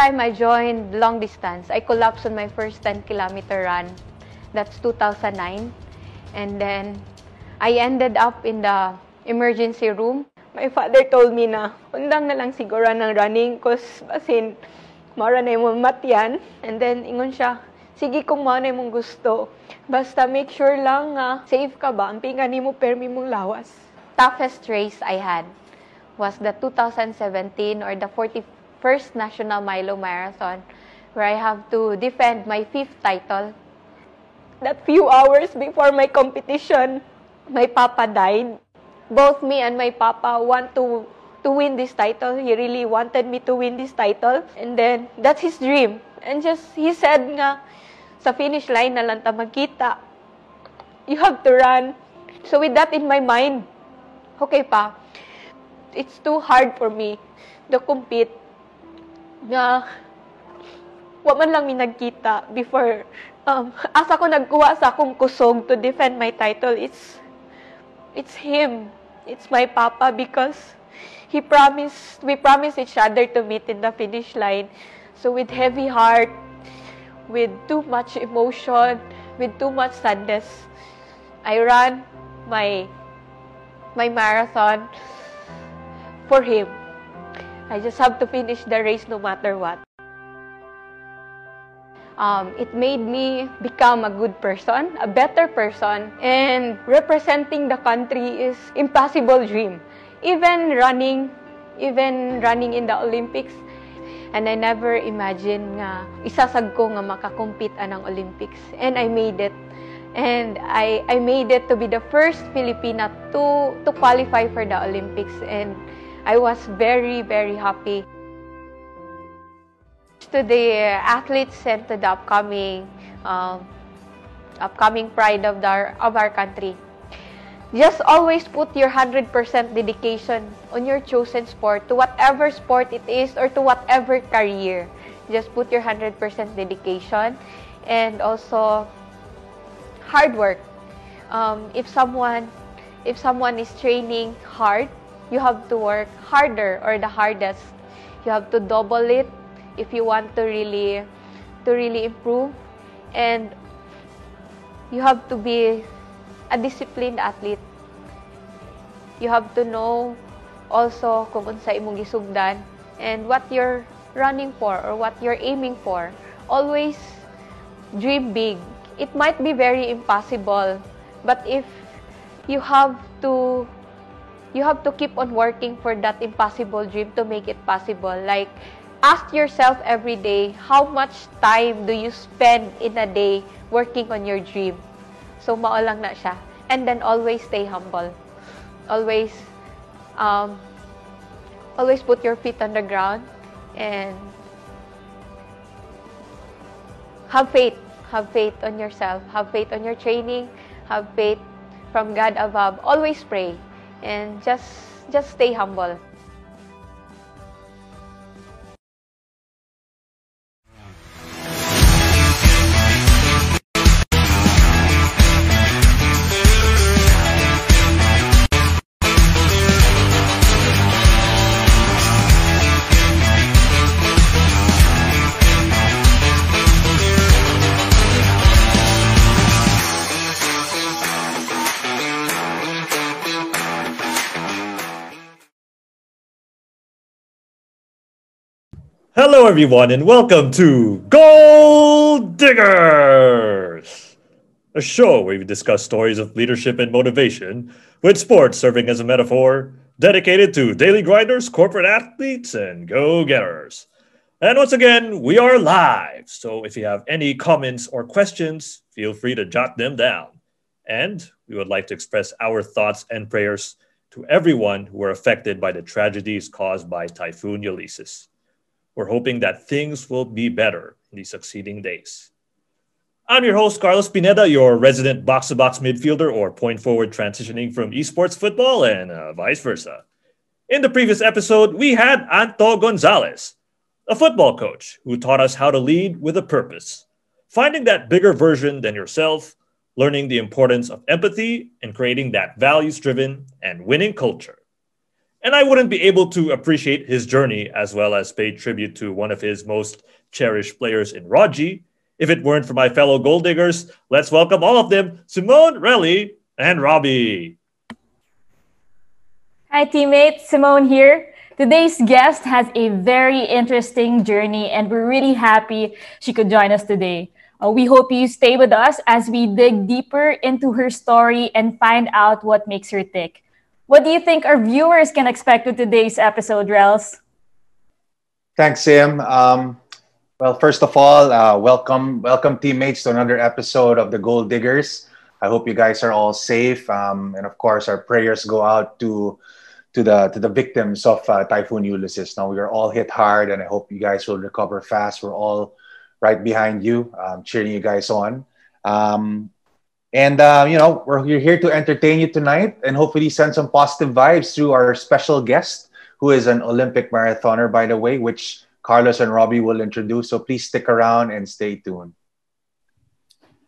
time I joined long distance, I collapsed on my first 10-kilometer run. That's 2009. And then I ended up in the emergency room. My father told me na, undang na lang siguro ng running, cause basin, maura na yung matyan. And then, ingon siya, sige kung maura na yung gusto. Basta make sure lang nga, safe ka ba? Ang pinga ni mo, permi mong lawas. Toughest race I had was the 2017 or the 41st National Milo Marathon, where I have to defend my 5th title. That few hours before my competition, my papa died. Both me and my papa want to win this title. He really wanted me to win this title. And then, that's his dream. And just, he said nga, sa finish line na lang ta magkita. You have to run. So with that in my mind, okay pa, it's too hard for me to compete. Nga, wa man lang mi nagkita before. Asa ko nagkuha sa akong kusog to defend my title. It's him. It's my papa because he promised, we promised each other to meet in the finish line. So with heavy heart, with too much emotion, with too much sadness, I ran my marathon for him. I just have to finish the race no matter what. It made me become a good person, a better person, and representing the country is impossible dream. Even running in the Olympics, and I never imagined nga isasag ko nga makakompete anang Olympics, and I made it. And I made it to be the first Filipina to qualify for the Olympics, and I was very, very happy. To the athletes and to the upcoming pride of our country. Just always put your 100% dedication on your chosen sport, to whatever sport it is or to whatever career. Just put your 100% dedication and also hard work. If someone is training hard, you have to work harder or the hardest. You have to double it if you want to really improve, and you have to be a disciplined athlete. You have to know also kung unsa imong gisugdan and what you're running for or what you're aiming for. Always dream big. It might be very impossible, but if you have to keep on working for that impossible dream to make it possible. Like, ask yourself every day, how much time do you spend in a day working on your dream? So, maolang na siya. And then, always stay humble. Always put your feet on the ground and have faith. Have faith on yourself. Have faith on your training. Have faith from God above. Always pray. And just stay humble. Hello everyone and welcome to Gold Diggers, a show where we discuss stories of leadership and motivation, with sports serving as a metaphor, dedicated to daily grinders, corporate athletes, and go-getters. And once again, we are live, so if you have any comments or questions, feel free to jot them down. And we would like to express our thoughts and prayers to everyone who were affected by the tragedies caused by Typhoon Ulysses. We're hoping that things will be better in the succeeding days. I'm your host, Carlos Pineda, your resident box-to-box midfielder or point forward transitioning from esports football and vice versa. In the previous episode, we had Anto Gonzalez, a football coach who taught us how to lead with a purpose, finding that bigger version than yourself, learning the importance of empathy, and creating that values-driven and winning culture. And I wouldn't be able to appreciate his journey as well as pay tribute to one of his most cherished players in Raji if it weren't for my fellow Gold Diggers. Let's welcome all of them, Simone, Relly, and Robbie. Hi teammates, Simone here. Today's guest has a very interesting journey and we're really happy she could join us today. We hope you stay with us as we dig deeper into her story and find out what makes her tick. What do you think our viewers can expect with today's episode, Rels? Thanks, Sim. Well, first of all, welcome teammates to another episode of the Gold Diggers. I hope you guys are all safe, and of course, our prayers go out to the victims of Typhoon Ulysses. Now, we are all hit hard, and I hope you guys will recover fast. We're all right behind you, cheering you guys on. You know, we're here to entertain you tonight and hopefully send some positive vibes through our special guest, who is an Olympic marathoner, by the way, which Carlos and Robbie will introduce. So please stick around and stay tuned.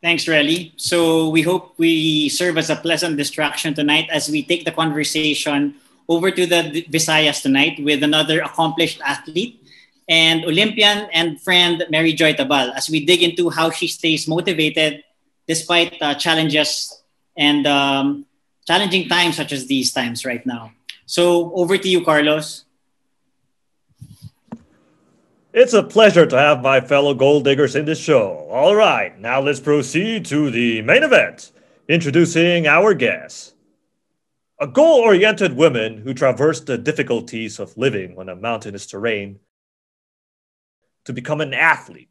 Thanks, Relly. So we hope we serve as a pleasant distraction tonight as we take the conversation over to the Visayas tonight with another accomplished athlete and Olympian and friend, Mary Joy Tabal, as we dig into how she stays motivated despite challenges and challenging times such as these times right now. So over to you, Carlos. It's a pleasure to have my fellow Gold Diggers in this show. All right, now let's proceed to the main event. Introducing our guest. A goal-oriented woman who traversed the difficulties of living on a mountainous terrain to become an athlete,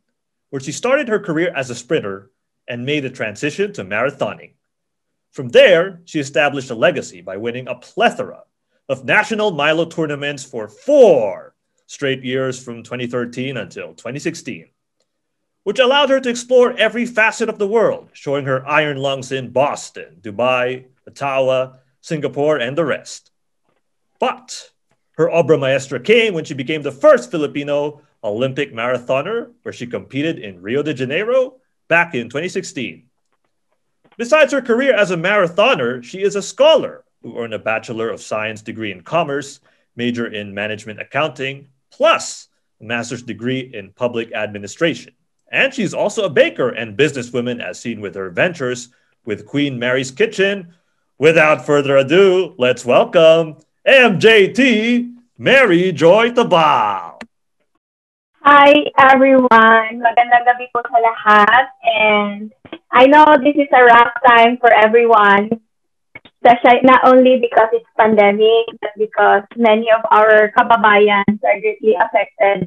where she started her career as a sprinter and made the transition to marathoning. From there, she established a legacy by winning a plethora of national Milo tournaments for 4 straight years from 2013 until 2016, which allowed her to explore every facet of the world, showing her iron lungs in Boston, Dubai, Ottawa, Singapore, and the rest. But her obra maestra came when she became the first Filipino Olympic marathoner, where she competed in Rio de Janeiro back in 2016. Besides her career as a marathoner, she is a scholar who earned a Bachelor of Science degree in Commerce, major in Management Accounting, plus a Master's degree in Public Administration. And she's also a baker and businesswoman, as seen with her ventures with Queen Mary's Kitchen. Without further ado, let's welcome MJT, Mary Joy Tabal. Hi, everyone. Magandang gabi po sa lahat. And I know this is a rough time for everyone, especially not only because it's pandemic, but because many of our kababayans are greatly affected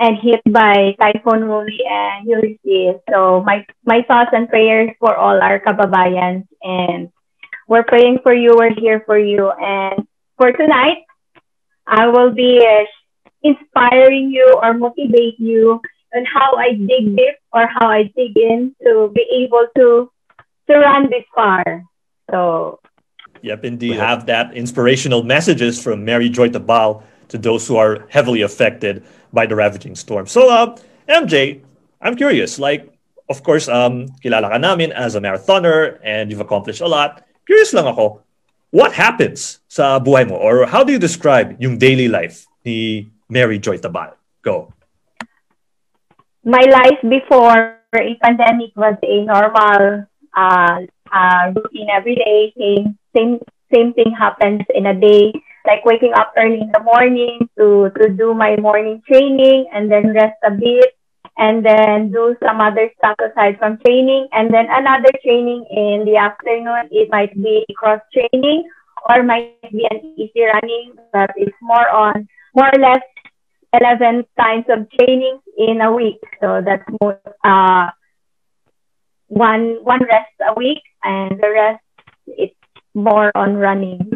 and hit by Typhoon Rolly and Ulysses. So my thoughts and prayers for all our kababayans. And we're praying for you. We're here for you. And for tonight, I will be inspiring you or motivate you on how I dig deep or how I dig in to be able to run this far. So, yep, indeed. We have that inspirational messages from Mary Joy Tabal to those who are heavily affected by the ravaging storm. So, MJ, I'm curious, like, of course, kilala ka namin as a marathoner and you've accomplished a lot. Curious lang ako, what happens sa buhay mo? Or how do you describe yung daily life ni Mary Joy Tabal? Go. My life before a pandemic was a normal routine every day. Same thing happens in a day, like waking up early in the morning to do my morning training and then rest a bit and then do some other stuff aside from training, and then another training in the afternoon. It might be cross training or might be an easy running, but it's more or less 11 times of training in a week. So that's one rest a week, and the rest it's more on running.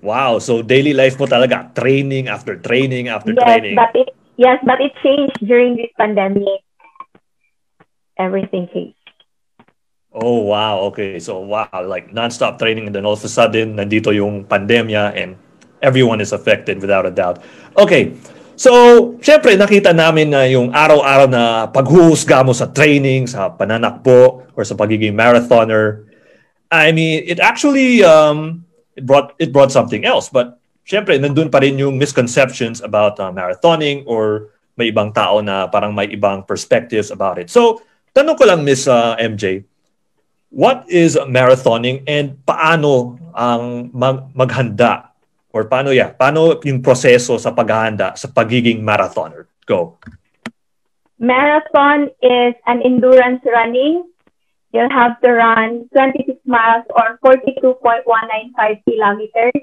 Wow! So daily life po talaga, training after training after training. But it changed during this pandemic. Everything changed. Oh wow! Okay, so wow, like nonstop training, and then all of a sudden, nandito yung pandemya and everyone is affected without a doubt. Okay. So, syempre, nakita namin na yung araw-araw na paghuhusga mo sa training, sa pananakbo, or sa pagiging marathoner. I mean, it actually it brought something else. But syempre, nandun pa rin yung misconceptions about marathoning, or may ibang tao na parang may ibang perspectives about it. So, tanong ko lang, Miss MJ, what is marathoning and paano ang maghanda? Or paano, yeah, paano yung proseso sa paghahanda sa pagiging marathoner? Go. Marathon is an endurance running. You'll have to run 26 miles or 42.195 kilometers.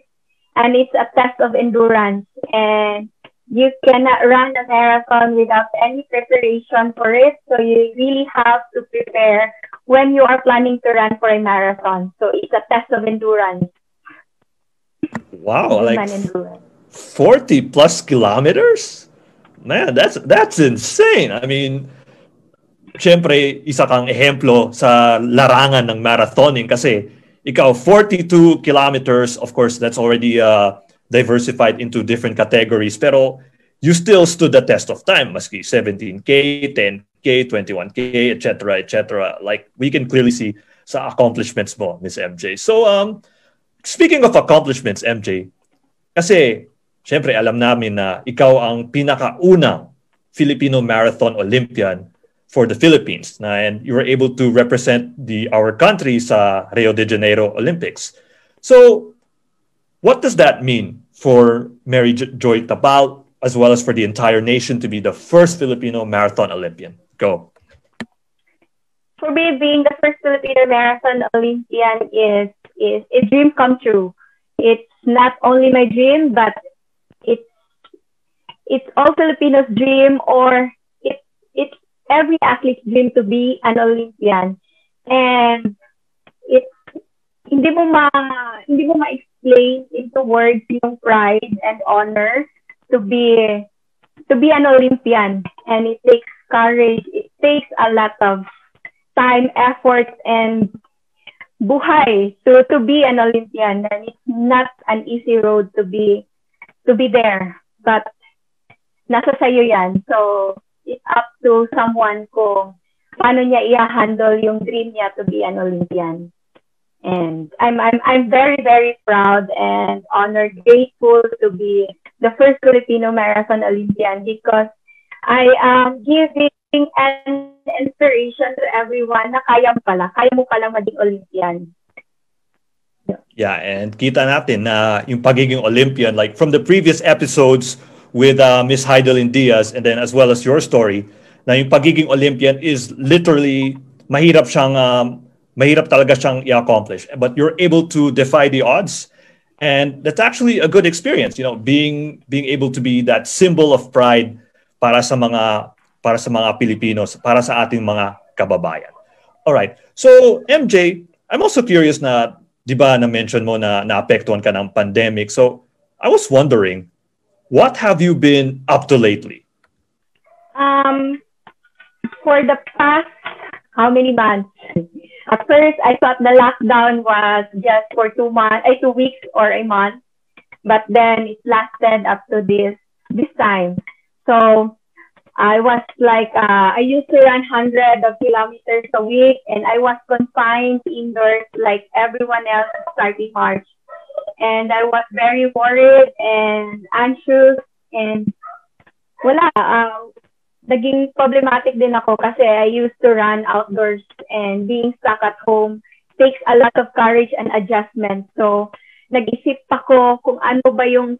And it's a test of endurance. And you cannot run a marathon without any preparation for it. So you really have to prepare when you are planning to run for a marathon. So it's a test of endurance. Wow, like 40 plus kilometers? Man, that's insane. I mean, syempre, isa kang ehemplo sa larangan ng marathoning kasi ikaw 42 kilometers, of course, that's already diversified into different categories, pero you still stood the test of time, maski 17K, 10K, 21K, etc., etc. Like, we can clearly see sa accomplishments mo, Miss MJ. So, speaking of accomplishments, MJ, kasi syempre alam namin na ikaw ang pinakaunang Filipino Marathon Olympian for the Philippines, and you were able to represent our country sa Rio de Janeiro Olympics. So, what does that mean for Mary Joy Tabal, as well as for the entire nation, to be the first Filipino Marathon Olympian? Go. For me, being the first Filipino Marathon Olympian is a dream come true. It's not only my dream, but it's all Filipinos' dream, or it's every athlete's dream to be an Olympian. And it's hindi mo ma explain into words yung pride and honor to be an Olympian. And it takes courage, it takes a lot of time, effort, and buhay to be an Olympian. And it's not an easy road to be there, but nasa sayo yan. So it's up to someone kung paano niya i-handle yung dream niya to be an Olympian. And I'm very, very proud and honored, grateful to be the first Filipino Marathon Olympian, because I am giving an inspiration to everyone na kaya mo palang maging Olympian. Yeah, and kita natin na yung pagiging Olympian, like from the previous episodes with Miss Hidilyn Diaz, and then as well as your story, na yung pagiging Olympian is literally mahirap talaga siyang i-accomplish, but you're able to defy the odds, and that's actually a good experience, you know, being able to be that symbol of pride para sa mga Pilipinos, para sa ating mga kababayan. All right. So MJ, I'm also curious na 'di ba na mention mo na naapektuhan ka ng pandemic. So I was wondering, what have you been up to lately? For the past how many months? At first, I thought the lockdown was just for 2 weeks or a month, but then it lasted up to this time. So I was like, I used to run hundreds of kilometers a week, and I was confined indoors like everyone else starting March. And I was very worried and anxious, and wala. Naging problematic din ako kasi I used to run outdoors, and being stuck at home takes a lot of courage and adjustment. So, nag-isip ako kung ano ba yung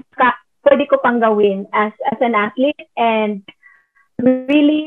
pwede ko pang gawin as an athlete, and really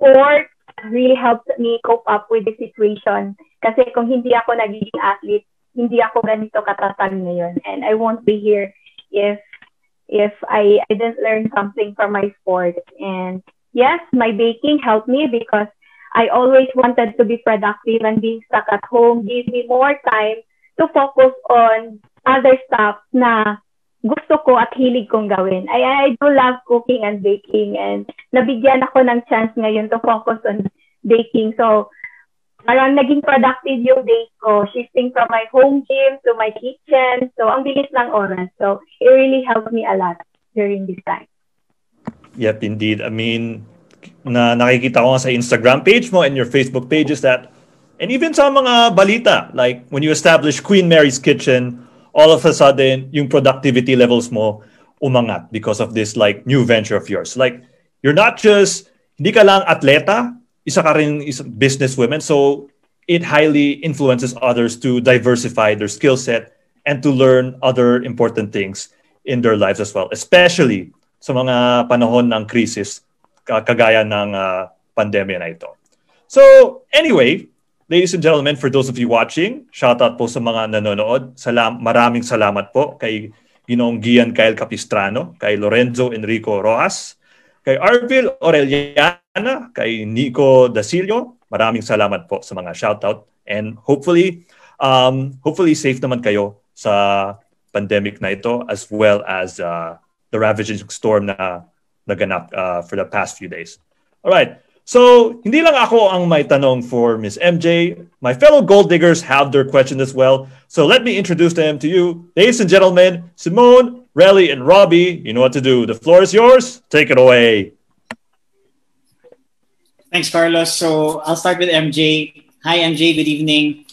sport really helped me cope up with the situation. Kasi kung hindi ako nagiging athlete, hindi ako ganito katatag ngayon, and I won't be here if I didn't learn something from my sport. And yes, my baking helped me because I always wanted to be productive, and being stuck at home gave me more time to focus on other stuff na gusto ko at hilig kong gawin. I do love cooking and baking, and nabigyan ako ng chance ngayon to focus on baking. So, parang naging productive yung day ko, shifting from my home gym to my kitchen. So, ang bilis ng oras. So, it really helped me a lot during this time. Yep, indeed. I mean, nakikita ko nga sa Instagram page mo and your Facebook pages that, and even sa mga balita, like when you established Queen Mary's Kitchen all of a sudden, yung productivity levels mo umangat because of this like new venture of yours. Like, you're not just, hindi ka lang atleta, isa ka rin businesswoman. So, it highly influences others to diversify their skill set and to learn other important things in their lives as well. Especially sa mga panahon ng crisis, kagaya ng pandemya na ito. So, anyway, ladies and gentlemen, for those of you watching, shout out po sa mga nanonood. Maraming salamat po kay Ginoong Gian Kyle Capistrano, kay Lorenzo Enrico Rojas, kay Arvil Aureliana, kay Nico Dasilio. Maraming salamat po sa mga shout out, and hopefully safe naman kayo sa pandemic na ito, as well as the ravaging storm na naganap for the past few days. All right. So, hindi lang ako ang may tanong for Miss MJ. My fellow gold diggers have their question as well. So, let me introduce them to you. Ladies and gentlemen, Simone, Relly, and Robbie, you know what to do. The floor is yours. Take it away. Thanks, Carlos. So, I'll start with MJ. Hi, MJ. Good evening.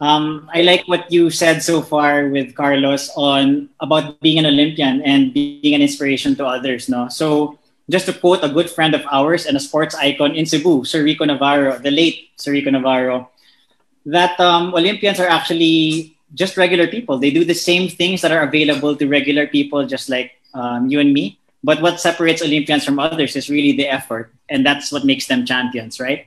I like what you said so far with Carlos on about being an Olympian and being an inspiration to others. No? So, just to quote a good friend of ours and a sports icon in Cebu, Sir Rico Navarro, the late Sir Rico Navarro, that Olympians are actually just regular people. They do the same things that are available to regular people, just like you and me. But what separates Olympians from others is really the effort. And that's what makes them champions, right?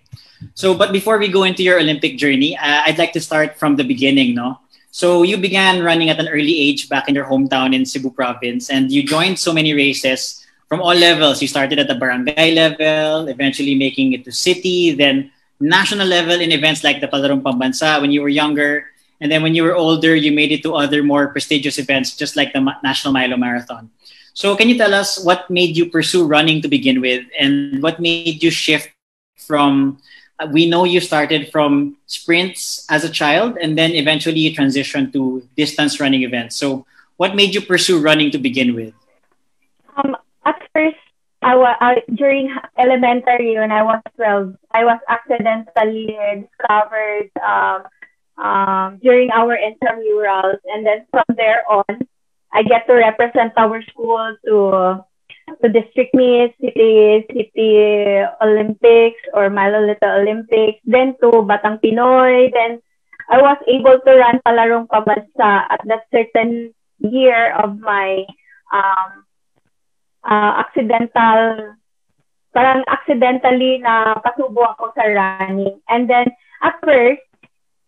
So, but before we go into your Olympic journey, I'd like to start from the beginning, no? So you began running at an early age back in your hometown in Cebu province, and you joined so many races from all levels. You started at the barangay level, eventually making it to city, then national level in events like the Palarong Pambansa when you were younger. And then when you were older, you made it to other more prestigious events, just like the National Milo Marathon. So can you tell us what made you pursue running to begin with, and what made you shift from, we know you started from sprints as a child, and then eventually you transitioned to distance running events. So what made you pursue running to begin with? At first, during elementary, when I was 12, I was accidentally discovered during our intramurals. And then from there on, I get to represent our school to district meets, city Olympics, or Milo Little Olympics, then to Batang Pinoy. Then I was able to run Palarong Pambansa at that certain year of my accidentally na pasubo ako sa running. And then, at first,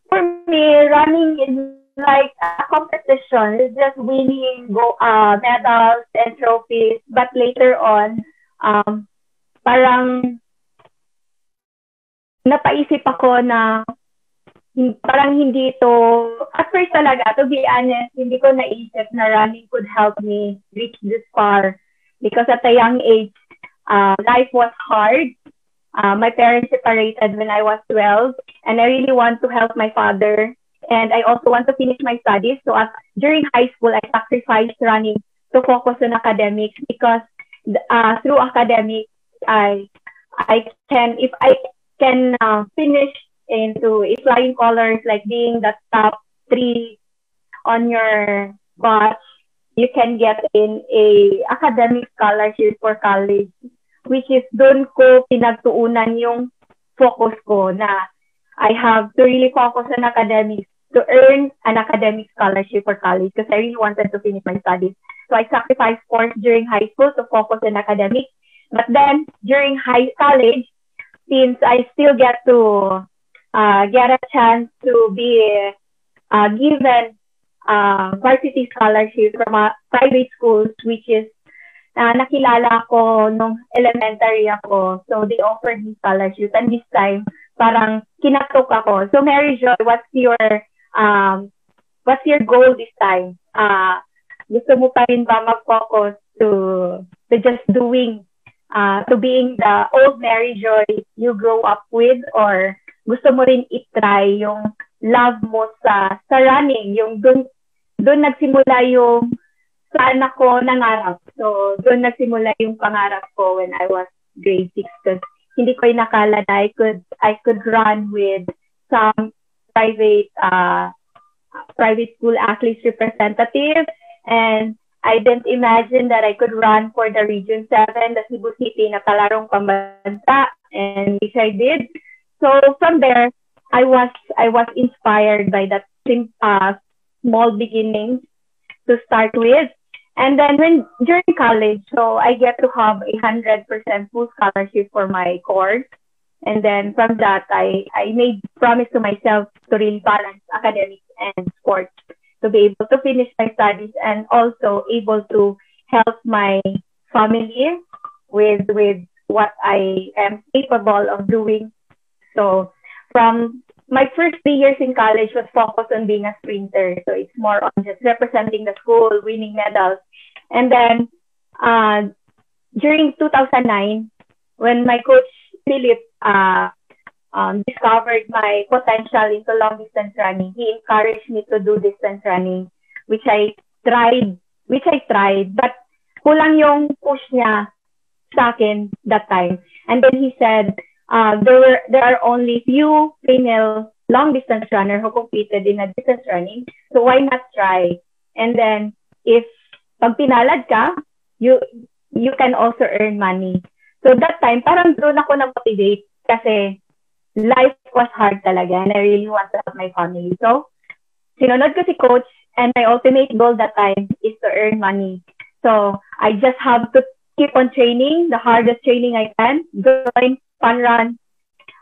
for me, running is like a competition. It's just winning medals and trophies. But later on, parang napaisip ako na parang hindi to, at first talaga, to be honest, hindi ko naisip na running could help me reach this far. Because at a young age, life was hard. My parents separated when I was 12, and I really want to help my father. And I also want to finish my studies. So during high school, I sacrificed running to focus on academics, because through academics, if I can finish into flying colors, like being the top 3 on your batch, you can get in a academic scholarship for college, which is doon ko pinagtuunan yung focus ko na I have to really focus on academics to earn an academic scholarship for college, because I really wanted to finish my studies. So I sacrificed sports during high school to focus on academics. But then during college, since I still get to get a chance to be given varsity scholarship from private schools, which is nakilala ko nung elementary ako. So they offered me scholarship, and this time parang kinatok ako. So Mary Joy, what's your goal this time? Gusto mo pa rin ba mag-focus to just doing to being the old Mary Joy you grow up with, or gusto mo rin i-try yung love mo sa running, yung doon nagsimula yung saan ako nangarap. So, doon nagsimula yung pangarap ko when I was grade 6. Because hindi ko inakala na I could run with some private private school athletes representative, and I didn't imagine that I could run for the Region 7, the Cebu City na Palarong Pambansa, and which I did. So from there, I was inspired by that small beginnings to start with. And then during college, so I get to have 100% full scholarship for my course. And then from that, I made promise to myself to really balance academics and sports to be able to finish my studies and also able to help my family with what I am capable of doing. So from my first 3 years in college was focused on being a sprinter. So it's more on just representing the school, winning medals. And then during 2009, when my coach, Philip, discovered my potential into long distance running, he encouraged me to do distance running, which I tried, but kulang yung push niya sa akin that time. And then he said, there are only few female long distance runners who competed in a distance running, so why not try? And then if pag pinalad ka, you can also earn money. So that time, parang doon ako na-motivate kasi life was hard talaga and I really want to help my family. So sinunod ko si coach, and my ultimate goal that time is to earn money. So I just have to keep on training, the hardest training I can, join fun run,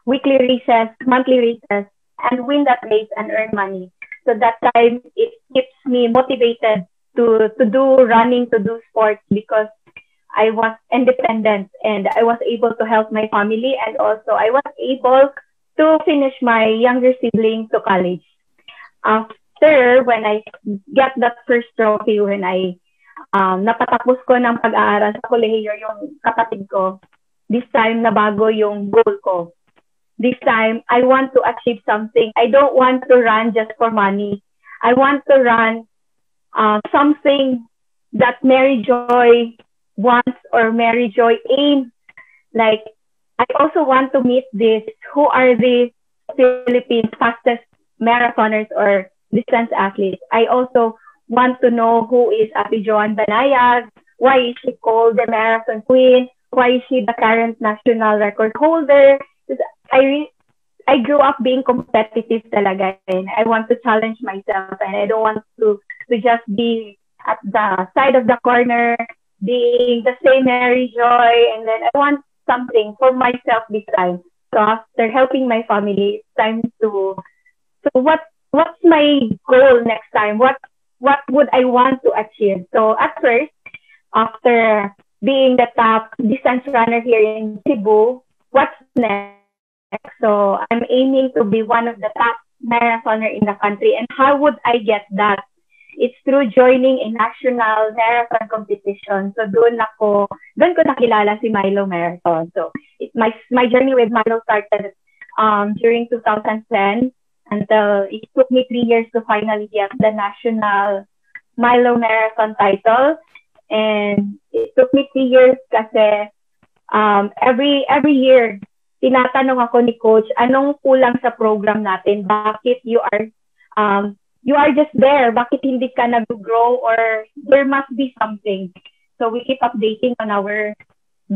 weekly races, monthly races, and win that race and earn money. So that time, it keeps me motivated to do running, to do sports, because I was independent and I was able to help my family, and also I was able to finish my younger sibling to college. After, when I got that first trophy, when I napatapos ko ng pag-aaral sa kolehiyo yung kapatid ko, this time, nabago yung goal ko. This time, I want to achieve something. I don't want to run just for money. I want to run something that Mary Joy wants or Mary Joy aims. Like, I also want to meet this. Who are the Philippines' fastest marathoners or distance athletes? I also want to know who is Abby Joan Balayag. Why is she called the Marathon Queen? Why is she the current national record holder? I grew up being competitive talaga, and I want to challenge myself, and I don't want to just be at the side of the corner, being the same Mary Joy, and then I want something for myself this time. So after helping my family, it's time to, so what's my goal next time? What would I want to achieve? So at first, after being the top distance runner here in Cebu, what's next? So I'm aiming to be one of the top marathoners in the country. And how would I get that? It's through joining a national marathon competition. So doon ko nakilala si Milo Marathon. So my journey with Milo started during 2010 until it took me 3 years to finally get the national Milo Marathon title. And it took me 3 years kasi every year, tinatanong ako ni coach, anong kulang sa program natin? Bakit you are just there? Bakit hindi ka nag-grow? Or there must be something. So we keep updating on our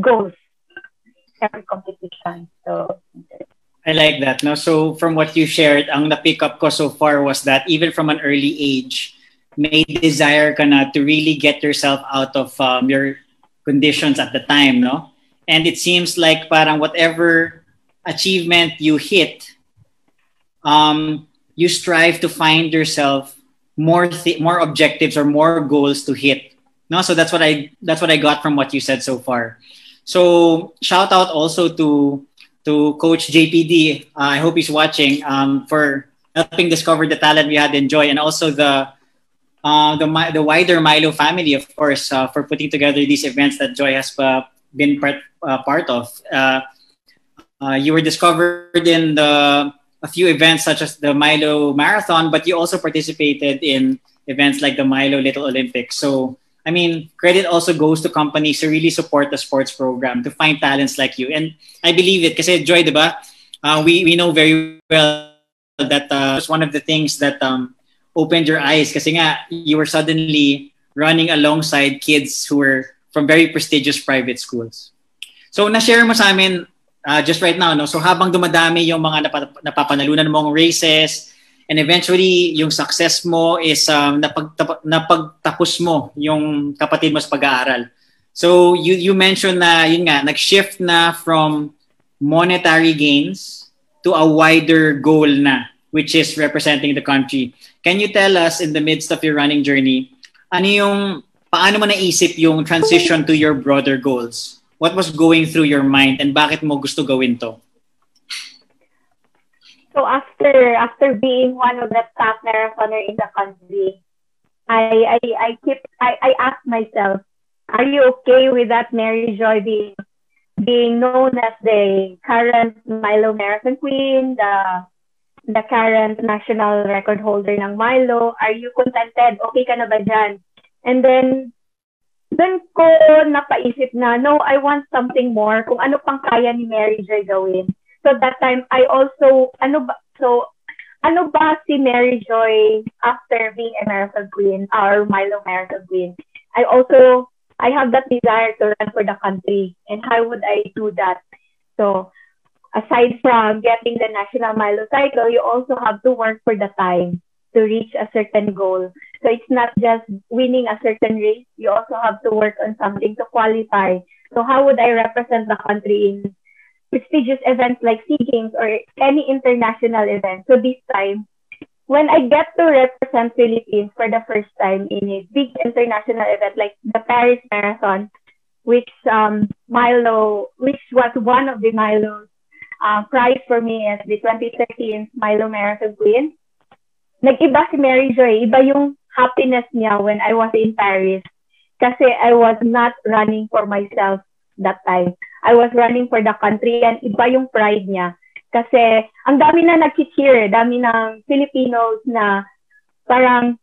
goals every competition. So I like that. No? So from what you shared, ang na-pick up ko so far was that even from an early age, may desire ka na to really get yourself out of your conditions at the time, no? And it seems like parang whatever achievement you hit, you strive to find yourself more objectives or more goals to hit, no? So that's what I got from what you said so far. So shout out also to Coach JPD. I hope he's watching, for helping discover the talent we had in Joy, and also the wider Milo family, of course, for putting together these events that Joy has been part of. You were discovered in a few events such as the Milo Marathon, but you also participated in events like the Milo Little Olympics. So, I mean, credit also goes to companies to really support the sports program, to find talents like you. And I believe it, kasi Joy, diba? We know very well that it's one of the things that opened your eyes kasi nga you were suddenly running alongside kids who were from very prestigious private schools. So na-share mo sa amin just right now, no? So habang dumadami yung mga napapanalunan mong races and eventually yung success mo is napagtapos mo yung kapatid mo sa pag-aaral. So you mentioned na yun nga, nag-shift na from monetary gains to a wider goal na, which is representing the country. Can you tell us in the midst of your running journey, paano mo naisip yung transition to your broader goals? What was going through your mind and bakit mo gusto gawin to? So after being one of the top marathoners in the country, I asked myself, are you okay with that Mary Joy being known as the current Milo Marathon Queen, the current national record holder ng Milo? Are you contented? Okay ka na ba dyan? And then, dun ko napaisip na, no, I want something more. Kung ano pang kaya ni Mary Joy gawin. So that time, I also, ano ba si Mary Joy after being a Marathon Queen or Milo Marathon Queen? I have that desire to run for the country. And how would I do that? So, aside from getting the National Milo title, you also have to work for the time to reach a certain goal. So it's not just winning a certain race. You also have to work on something to qualify. So how would I represent the country in prestigious events like SEA Games or any international event? So this time, when I get to represent Philippines for the first time in a big international event like the Paris Marathon, which was one of the Milo's prize for me as the 2013 Milo Marathon Queen, nag-iba si Mary Joy. Iba yung happiness niya when I was in Paris. Kasi I was not running for myself that time. I was running for the country and iba yung pride niya. Kasi ang dami na nag-cheer, dami ng Filipinos na parang,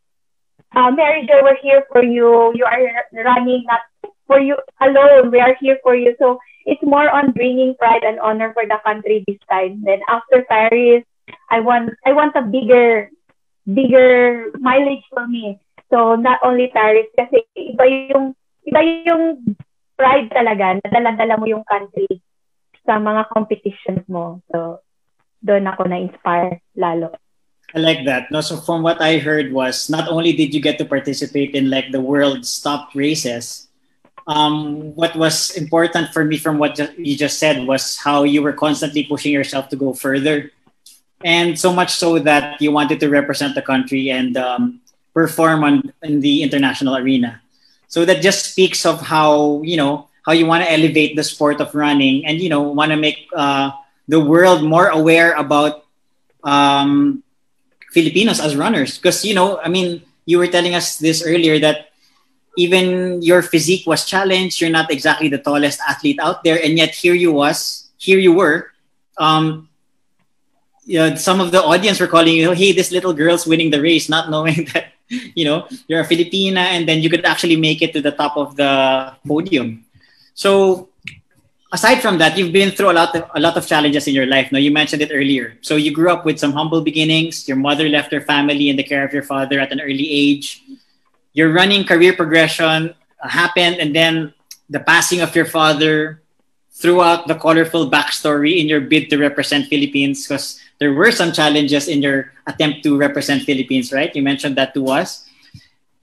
Mary Joy, we're here for you. You are running not for you alone. We are here for you. So it's more on bringing pride and honor for the country this time. Then after Paris, I want a bigger mileage for me. So not only Paris, kasi iba yung pride talaga, nadala-dala mo yung country sa mga competitions mo. So doon ako na-inspire lalo. I like that. No, so from what I heard was, not only did you get to participate in like the world's top races, what was important for me from what you just said was how you were constantly pushing yourself to go further. And so much so that you wanted to represent the country and perform in the international arena. So that just speaks of how, you know, how you want to elevate the sport of running and, you know, want to make the world more aware about Filipinos as runners. Because, you know, I mean, you were telling us this earlier that even your physique was challenged. You're not exactly the tallest athlete out there. And yet here you were, you know, some of the audience were calling you, hey, this little girl's winning the race, not knowing that, you know, you're a Filipina and then you could actually make it to the top of the podium. So aside from that, you've been through a lot of challenges in your life. Now, you mentioned it earlier. So you grew up with some humble beginnings. Your mother left her family in the care of your father at an early age. Your running career progression happened, and then the passing of your father throughout the colorful backstory in your bid to represent Philippines, because there were some challenges in your attempt to represent Philippines, right? You mentioned that to us.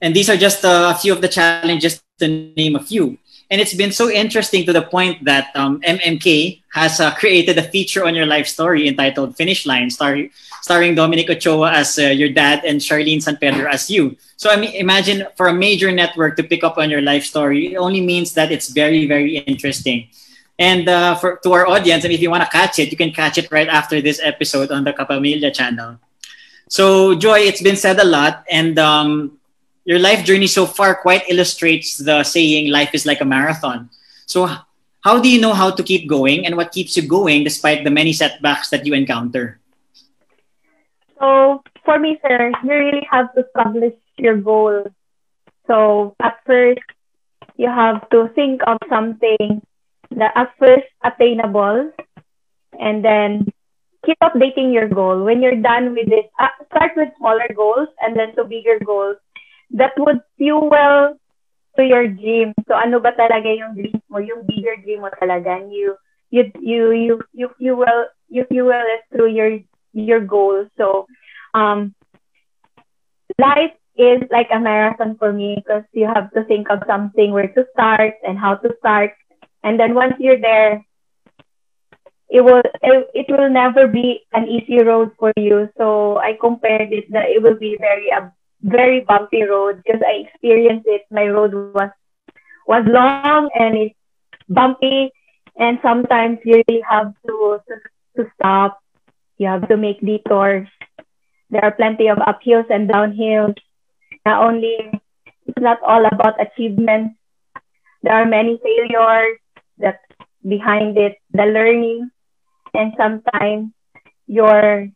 And these are just a few of the challenges, to name a few. And it's been so interesting to the point that MMK has created a feature on your life story entitled Finish Line, starring Dominic Ochoa as your dad and Charlene San Pedro as you. So I mean, imagine for a major network to pick up on your life story, it only means that it's very, very interesting. And to our audience, and if you want to catch it, you can catch it right after this episode on the Kapamilya channel. So, Joy, it's been said a lot. And your life journey so far quite illustrates the saying, life is like a marathon. So, how do you know how to keep going and what keeps you going despite the many setbacks that you encounter? So, for me, sir, you really have to establish your goal. So, at first, you have to think of something that at first attainable, and then keep updating your goal. When you're done with it, start with smaller goals and then to bigger goals that would fuel to your dream. So ano ba talaga yung dream mo, yung bigger dream mo talaga, and you fuel it through your goals. So life is like a marathon for me, because you have to think of something, where to start and how to start, and then once you're there, it will never be an easy road for you. So I compared it that it will be very bumpy road, because I experienced it. My road was long and it's bumpy, and sometimes you really have to stop. You have to make detours. There are plenty of uphills and downhills. It's not all about achievements. There are many failures that behind it, the learning, and sometimes your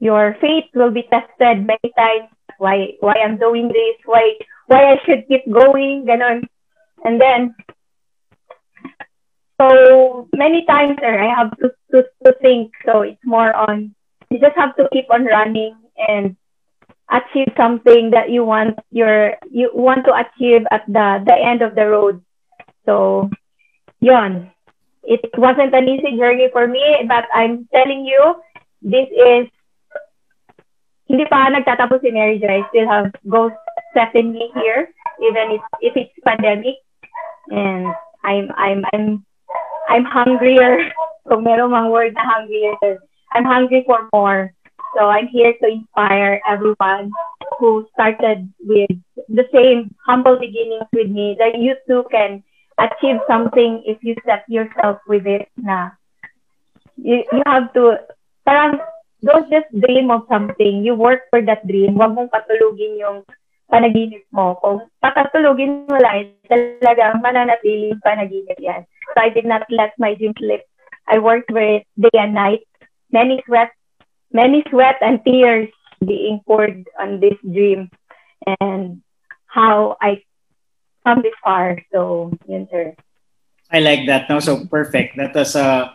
faith will be tested many times. Why I'm doing this? Why I should keep going? Ganon. And then so many times there I have to think. So it's more on, you just have to keep on running and achieve something that you want to achieve at the end of the road. So yon. It wasn't an easy journey for me, but I'm telling you, this is, hindi pa nagtatapos si Mary Joy. I still have goals set in me here, even if it's pandemic, and I'm hungrier. Kung meron mang word na hungrier, I'm hungry for more. So I'm here to inspire everyone who started with the same humble beginnings with me, that you too can achieve something if you set yourself with it. Na you have to, parang, don't just dream of something. You work for that dream. Huwag mong patulugin yung panaginip mo. Kung patatulugin mo lang, talagang mananatili yung panaginip yan. So I did not let my dream slip. I worked for it day and night. Many sweat and tears being poured on this dream, and how I come this far. So, yes, sir. I like that. No, so perfect. That was a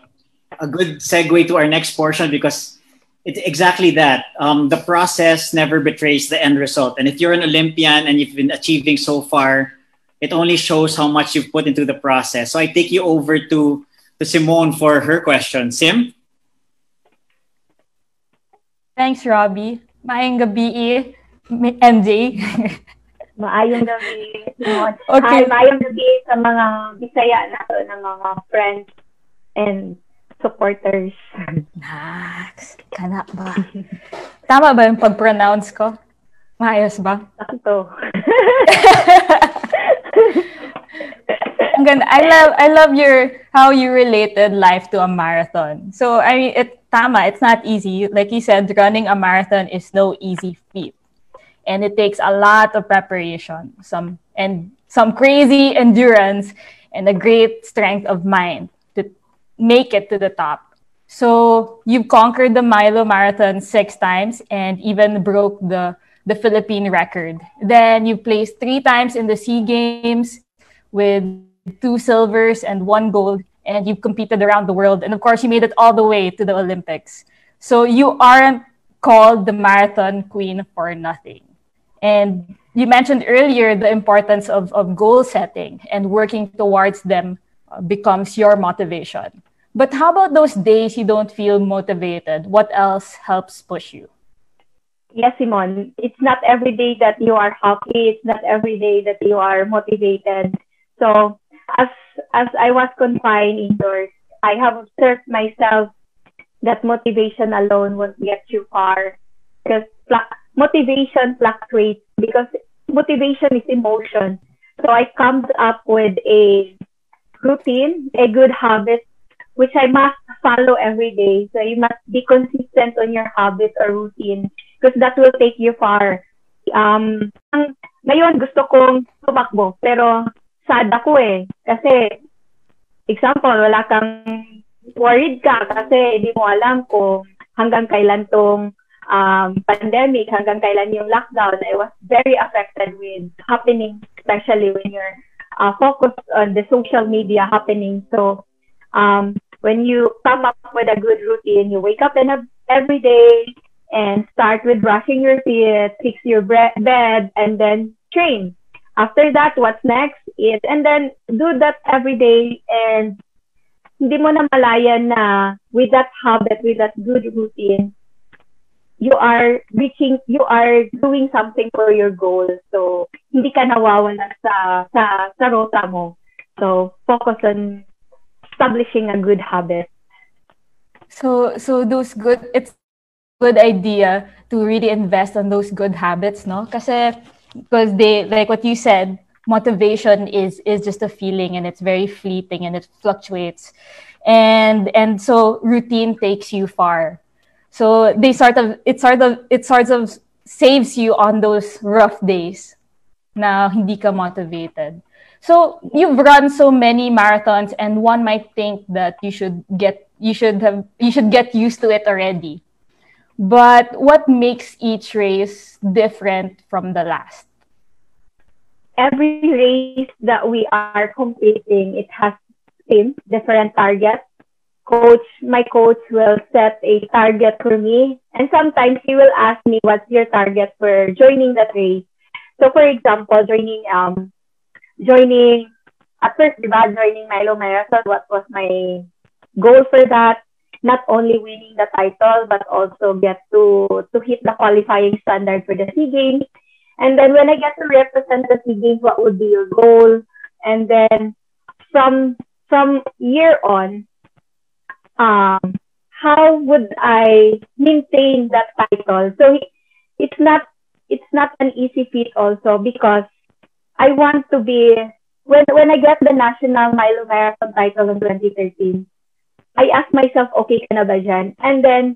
good segue to our next portion, because it's exactly that. The process never betrays the end result. And if you're an Olympian and you've been achieving so far, it only shows how much you've put into the process. So I take you over to Simone for her question. Sim? Thanks, Robbie. Maayong gabi, MJ. Maayong gabi, Simone. Okay. Hi, maayong gabi sa mga Bisaya na mga friends and supporters. Nax, kana ba? Tama ba yung pag-pronounce ko? Maayos ba? Sakto. I love your, how you related life to a marathon. So, I mean, it's not easy. Like you said, running a marathon is no easy feat, and it takes a lot of preparation, some crazy endurance, and a great strength of mind to make it to the top. So you've conquered the Milo Marathon 6 times, and even broke the Philippine record. Then you placed 3 times in the SEA Games with 2 silvers and 1 gold. And you've competed around the world. And of course, you made it all the way to the Olympics. So you aren't called the marathon queen for nothing. And you mentioned earlier the importance of goal setting, and working towards them becomes your motivation. But how about those days you don't feel motivated? What else helps push you? Yes, Simone. It's not every day that you are happy. It's not every day that you are motivated. So as I was confined indoors, I have observed myself that motivation alone won't get you far, because motivation fluctuates, because motivation is emotion. So I come up with a routine, a good habit, which I must follow every day. So you must be consistent on your habit or routine, because that will take you far. Ngayon gusto kong tumakbo, pero sad ako kasi example, wala kang, worried ka kasi hindi mo alam kung hanggang kailan tong pandemic, hanggang kailan yung lockdown. I was very affected with happening, especially when you're focused on the social media happening. So when you come up with a good routine, you wake up every day and start with brushing your teeth, fix your bed, and then train. After that, what's next? Eat. And then do that every day, and hindi mo na malayan na with that habit, with that good routine, you are doing something for your goal. So, hindi ka nawawala sa rota mo. So, focus on establishing a good habit. So it's good idea to really invest on those good habits, no? Because they, like what you said, motivation is just a feeling, and it's very fleeting, and it fluctuates. And so routine takes you far. So it sort of saves you on those rough days na hindi ka motivated. So you've run so many marathons, and one might think that you should get used to it already. But what makes each race different from the last? Every race that we are competing, it has different targets. My coach will set a target for me, and sometimes he will ask me, what's your target for joining that race? So for example, joining Milo Marathon, what was my goal for that? Not only winning the title, but also get to hit the qualifying standard for the SEA Games. And then when I get to represent the SEA Games, what would be your goal? And then from year on, how would I maintain that title? So it's not an easy feat also, because I want to be, when I get the national Milo Marathon title in 2013, I asked myself, okay ka na ba dyan? And then,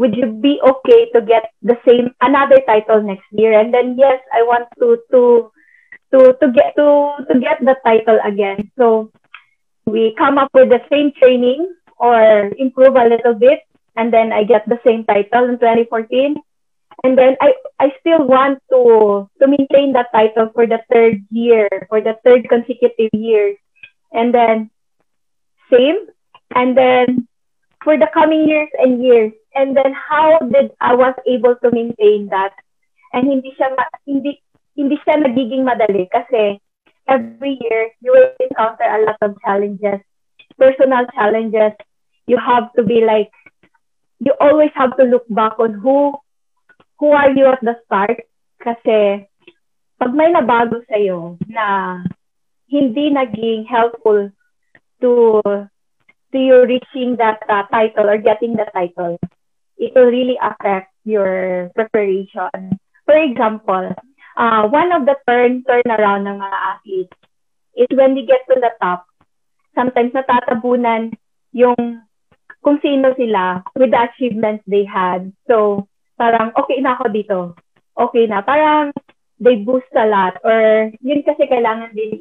would you be okay to get another title next year? And then, yes, I want to get the title again. So we come up with the same training or improve a little bit, and then I get the same title in 2014. And then I still want to maintain that title for the third year, for the third consecutive year. And then same. And then for the coming years and years. And then how did I was able to maintain that? And hindi siya nagiging madali, kasi every year you will encounter a lot of challenges, personal challenges. You have to be like, you always have to look back on who are you at the start? Kasi pag may nabago sa'yo na hindi naging helpful to you reaching that title or getting the title, it will really affect your preparation. For example, one of the turnaround ng mga athletes is when they get to the top, sometimes natatabunan yung kung sino sila with the achievements they had. So, parang, okay na ako dito. Okay na. Parang, they boost a lot. Or, yun kasi kailangan din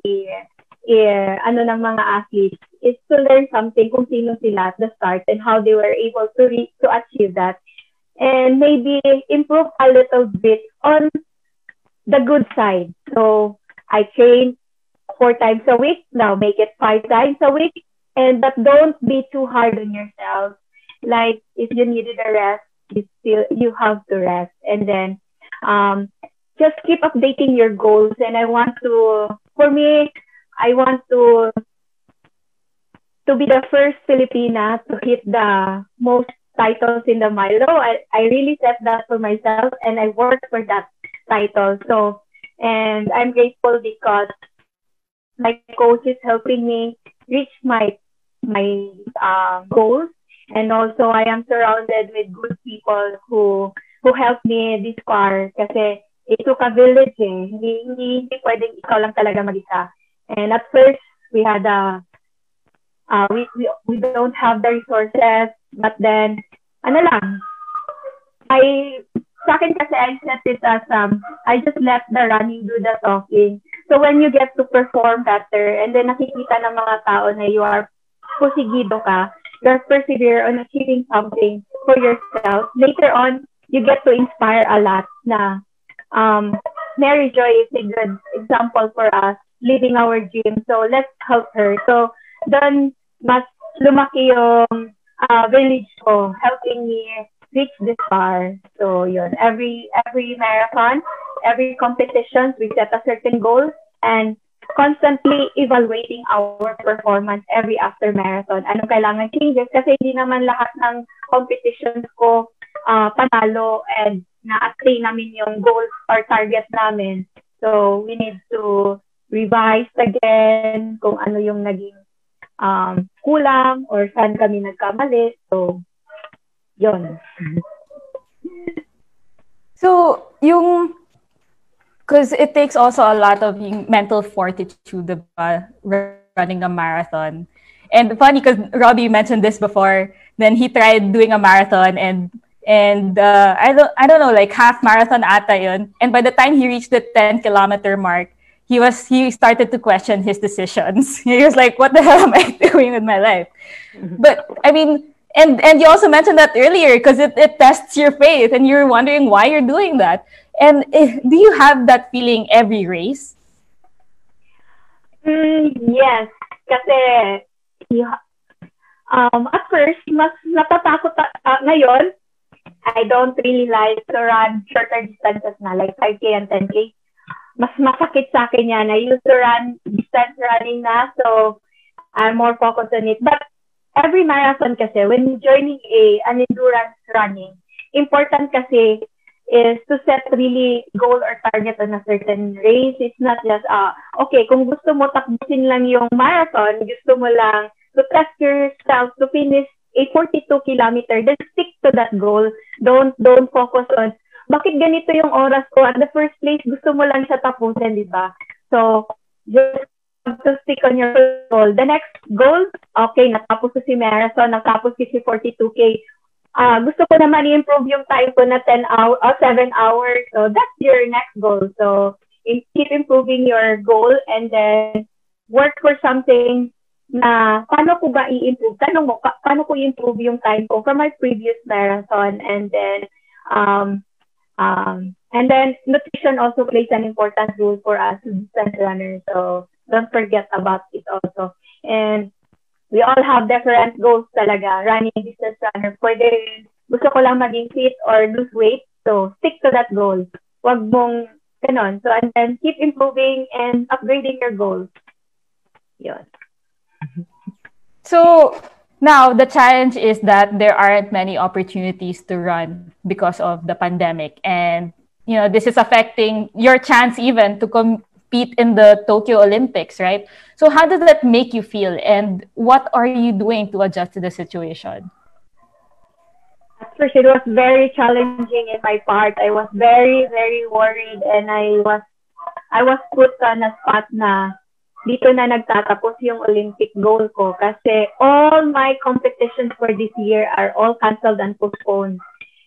ng mga athletes is to learn something kung sino sila at the start and how they were able to reach, to achieve that. And maybe improve a little bit on the good side. So, I train 4 times a week. Now, make it 5 times a week. And, but don't be too hard on yourself. Like, if you needed a rest, you have to rest. And then, just keep updating your goals. And I want to be the first Filipina to hit the most titles in the Milo. I really set that for myself, and I worked for that title. So, and I'm grateful because my coach is helping me reach my goals. And also, I am surrounded with good people who help me this far. Kasi it took a village. Hindi pwedeng ikaw lang talaga mag-isa. And at first, we had we don't have the resources. But then, I set it as I just let the running do the talking. So when you get to perform better, and then nakikita ng mga tao na you are pusigido ka, you're persevere on achieving something for yourself. Later on, you get to inspire a lot. Na Mary Joy is a good example for us, living our dream. So let's help her. So, don't lumaki yung village ko helping me reach this far. So yun, every marathon, every competition, we set a certain goal and constantly evaluating our performance every after marathon. Anong kailangan changes? Kasi hindi naman lahat ng competitions ko panalo and na-attain namin yung goals or targets namin. So we need to revise again kung ano yung naging kulang or saan kami nagkamali. So, yun. So, yung, because it takes also a lot of mental fortitude about running a marathon. And funny, because Robbie mentioned this before, then he tried doing a marathon and I don't know, like half marathon ata yun. And by the time he reached the 10-kilometer mark, he started to question his decisions. He was like, what the hell am I doing with my life? But I mean, and you also mentioned that earlier, because it tests your faith and you're wondering why you're doing that. And do you have that feeling every race? Yes. Kasi, yeah. At first, mas natatakot ngayon. I don't really like to run shorter distances na, like 5K and 10K. Mas masakit sa akin yan. I used to run distance running na, so I'm more focused on it. But every marathon kasi, when joining an endurance running, important kasi is to set really goal or target on a certain race. It's not just, okay, kung gusto mo takbusin lang yung marathon, gusto mo lang to test yourself to finish a 42-kilometer, then stick to that goal. Don't focus on, bakit ganito yung oras ko? At the first place, gusto mo lang siya tapusin, di ba? So, just to stick on your goal. The next goal, okay, natapos ko si marathon, natapos ko si 42K. Gusto ko naman i-improve yung time ko na 7 hours. So, that's your next goal. So, keep improving your goal and then work for something na paano ko ba i-improve? Tanong mo, paano ko i-improve yung time ko from my previous marathon? And then, nutrition also plays an important role for us distance runners. So don't forget about it also. And we all have different goals talaga. Running distance runner, pwede gusto ko lang maging fit or lose weight. So stick to that goal. Wag mong ganon. So and then keep improving and upgrading your goals. Yun. So now the challenge is that there aren't many opportunities to run because of the pandemic, and you know this is affecting your chance even to compete in the Tokyo Olympics, right? So how does that make you feel, and what are you doing to adjust to the situation? At first, it was very challenging in my part. I was very, very worried, and I was put on a spot na dito na nagtatapos yung Olympic goal ko kasi all my competitions for this year are all canceled and postponed.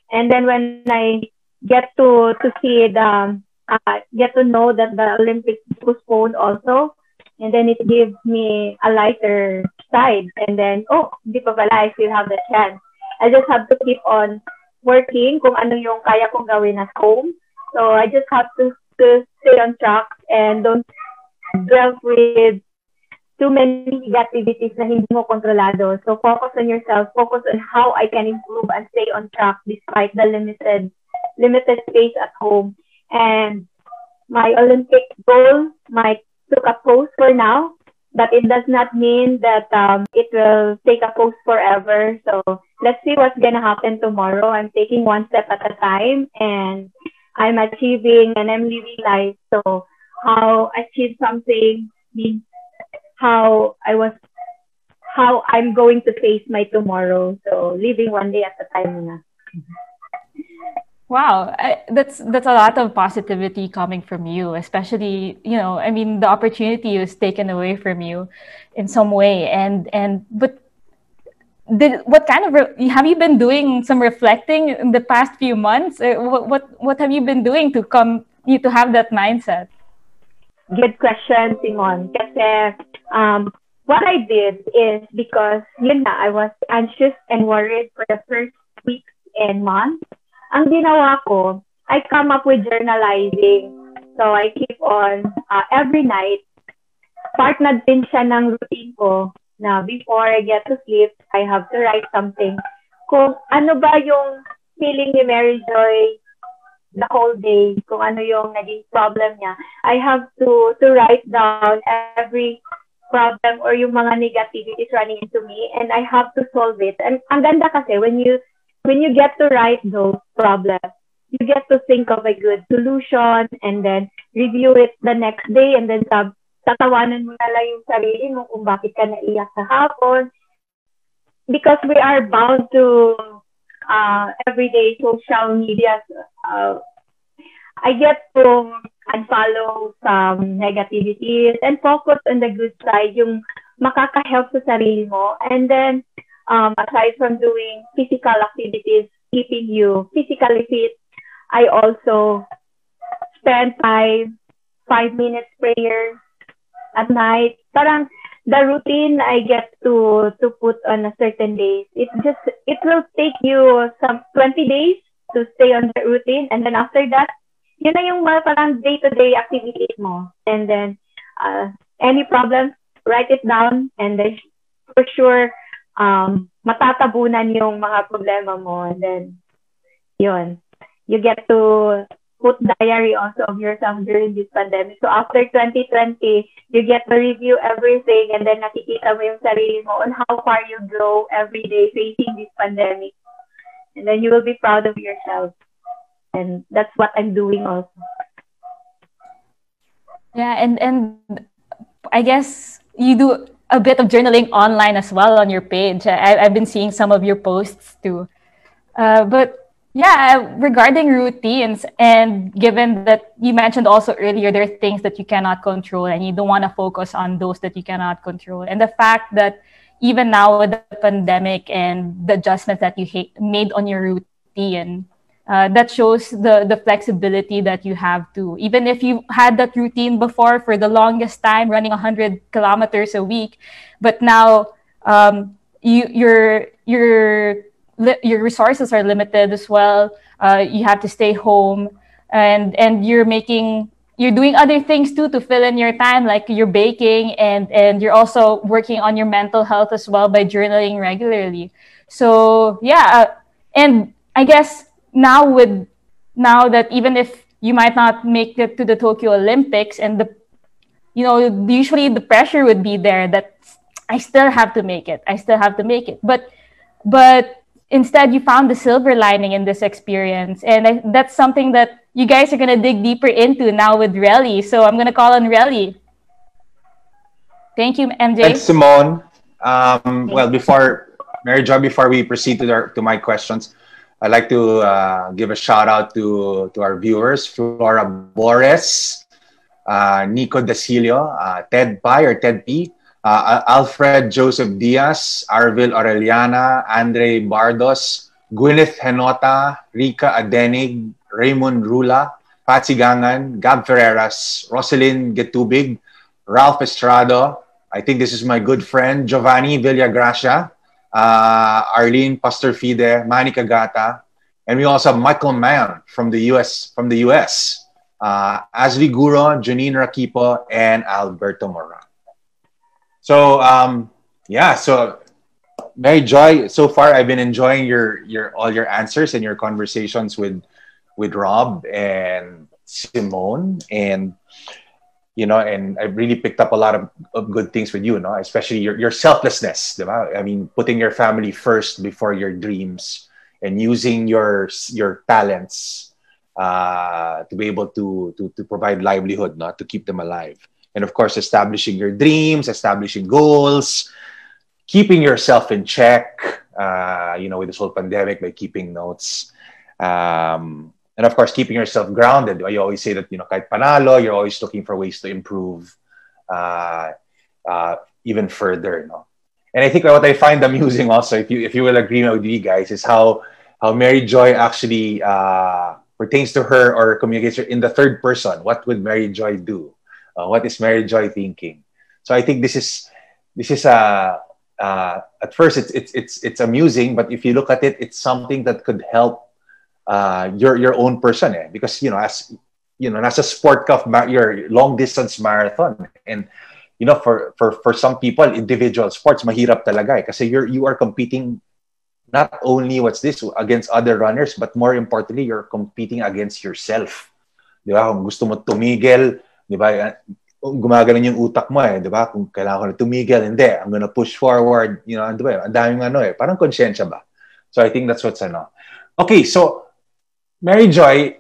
And then when I get to see get to know that the Olympics postponed also, and then it gives me a lighter side. And then, oh, hindi pa pala, I still have the chance. I just have to keep on working kung ano yung kaya kong gawin at home. So I just have to stay on track and don't dwell with too many activities na hindi mo kontrolado. So focus on yourself, focus on how I can improve and stay on track despite the limited space at home. And my Olympic goal might took a pause for now, but it does not mean that it will take a pause forever. So let's see what's gonna happen tomorrow. I'm taking one step at a time, and I'm achieving and I'm living life. So how I achieve something means how I'm going to face my tomorrow. So living one day at a time na. Wow, that's a lot of positivity coming from you, especially, you know, I mean, the opportunity was taken away from you in some way. And but what kind of have you been doing some reflecting in the past few months? What have you been doing to to have that mindset? Good question, Simon. Kasi what I did is because yun na, I was anxious and worried for the first weeks and months. Ang ginawa ko, I come up with journalizing. So I keep on every night. Part na din siya ng routine ko na before I get to sleep, I have to write something. Kung ano ba yung feeling ni Mary Joy the whole day, kung ano yung naging problem niya, I have to write down every problem or yung mga negativities running into me, and I have to solve it. And ang ganda kasi, when you get to write those problems, you get to think of a good solution and then review it the next day, and then tatawanan mo na lang yung sarili mo kung bakit ka naiyak sa hapon. Because we are bound to everyday social media. I get to unfollow some negativities and focus on the good side, yung makakahelp sa sarili mo. And then, aside from doing physical activities, keeping you physically fit, I also spend time, 5 minutes prayer at night. Parang the routine I get to put on a certain days. It will take you some 20 days to stay on the routine, and then after that, yun na yung mga parang day-to-day activities mo. And then any problem, write it down, and then for sure matatabunan yung mga problema mo. And then yun. You get to put diary also of yourself during this pandemic. So after 2020, you get to review everything, and then nakikita mo yung sarili mo on how far you grow every day facing this pandemic. And then you will be proud of yourself. And that's what I'm doing also. Yeah, and I guess you do a bit of journaling online as well on your page. I've been seeing some of your posts too. But yeah, regarding routines, and given that you mentioned also earlier, there are things that you cannot control and you don't want to focus on those that you cannot control. And the fact that even now with the pandemic and the adjustments that you made on your routine, that shows the flexibility that you have too. Even if you had that routine before for the longest time, running 100 kilometers a week, but now your resources are limited as well. You have to stay home, and you're doing other things too to fill in your time, like you're baking, and you're also working on your mental health as well by journaling regularly. So yeah, and I guess now that even if you might not make it to the Tokyo Olympics, and usually the pressure would be there that I still have to make it, but instead, you found the silver lining in this experience. And that's something that you guys are going to dig deeper into now with Relly. So I'm going to call on Relly. Thank you, MJ. Thanks, Simone. Mary Jo, before we proceed to my questions, I'd like to give a shout out to our viewers, Flora Bores, Nico Dasilio, Ted Pai or Ted P., Alfred Joseph Diaz, Arvil Aureliana, Andre Bardos, Gwyneth Henota, Rica Adenig, Raymond Rula, Patsy Gangan, Gab Ferreras, Rosalyn Getubig, Ralph Estrado, I think this is my good friend, Giovanni Villagracia, Arlene Pastorfide, Manny Kagata, and we also have Michael Mann from the US, Asli Guro, Janine Rakipo, and Alberto Moran. So Mary Joy, so far I've been enjoying all your answers and your conversations with Rob and Simone, and and I've really picked up a lot of good things with you, no? Especially your selflessness, right? I mean, putting your family first before your dreams, and using your talents to be able to provide livelihood, no? To keep them alive. And of course, establishing your dreams, establishing goals, keeping yourself in check, with this whole pandemic, by keeping notes. And of course, keeping yourself grounded. You always say that, kahit panalo, you're always looking for ways to improve even further. No? And I think what I find amusing also, if you will agree with me, guys, is how Mary Joy actually pertains to her or communicates in the third person. What would Mary Joy do? What is Mary Joy thinking? So I think this is at first it's amusing, but if you look at it, it's something that could help your own person, because as nasa sport ka, your long distance marathon, and you know, for some people, individual sports, mahirap talaga eh. Kasi you are competing not only against other runners, but more importantly, you're competing against yourself. Di ba? Kung gusto mo tumigil, di ba? Gumagalan yung utak mo eh, di ba? Kung kailangan ko na tumigil, hindi, I'm gonna push forward, you know, di ba? Ang daming ano eh, parang konsensya ba? So I think that's what's ano. Okay, so Mary Joy,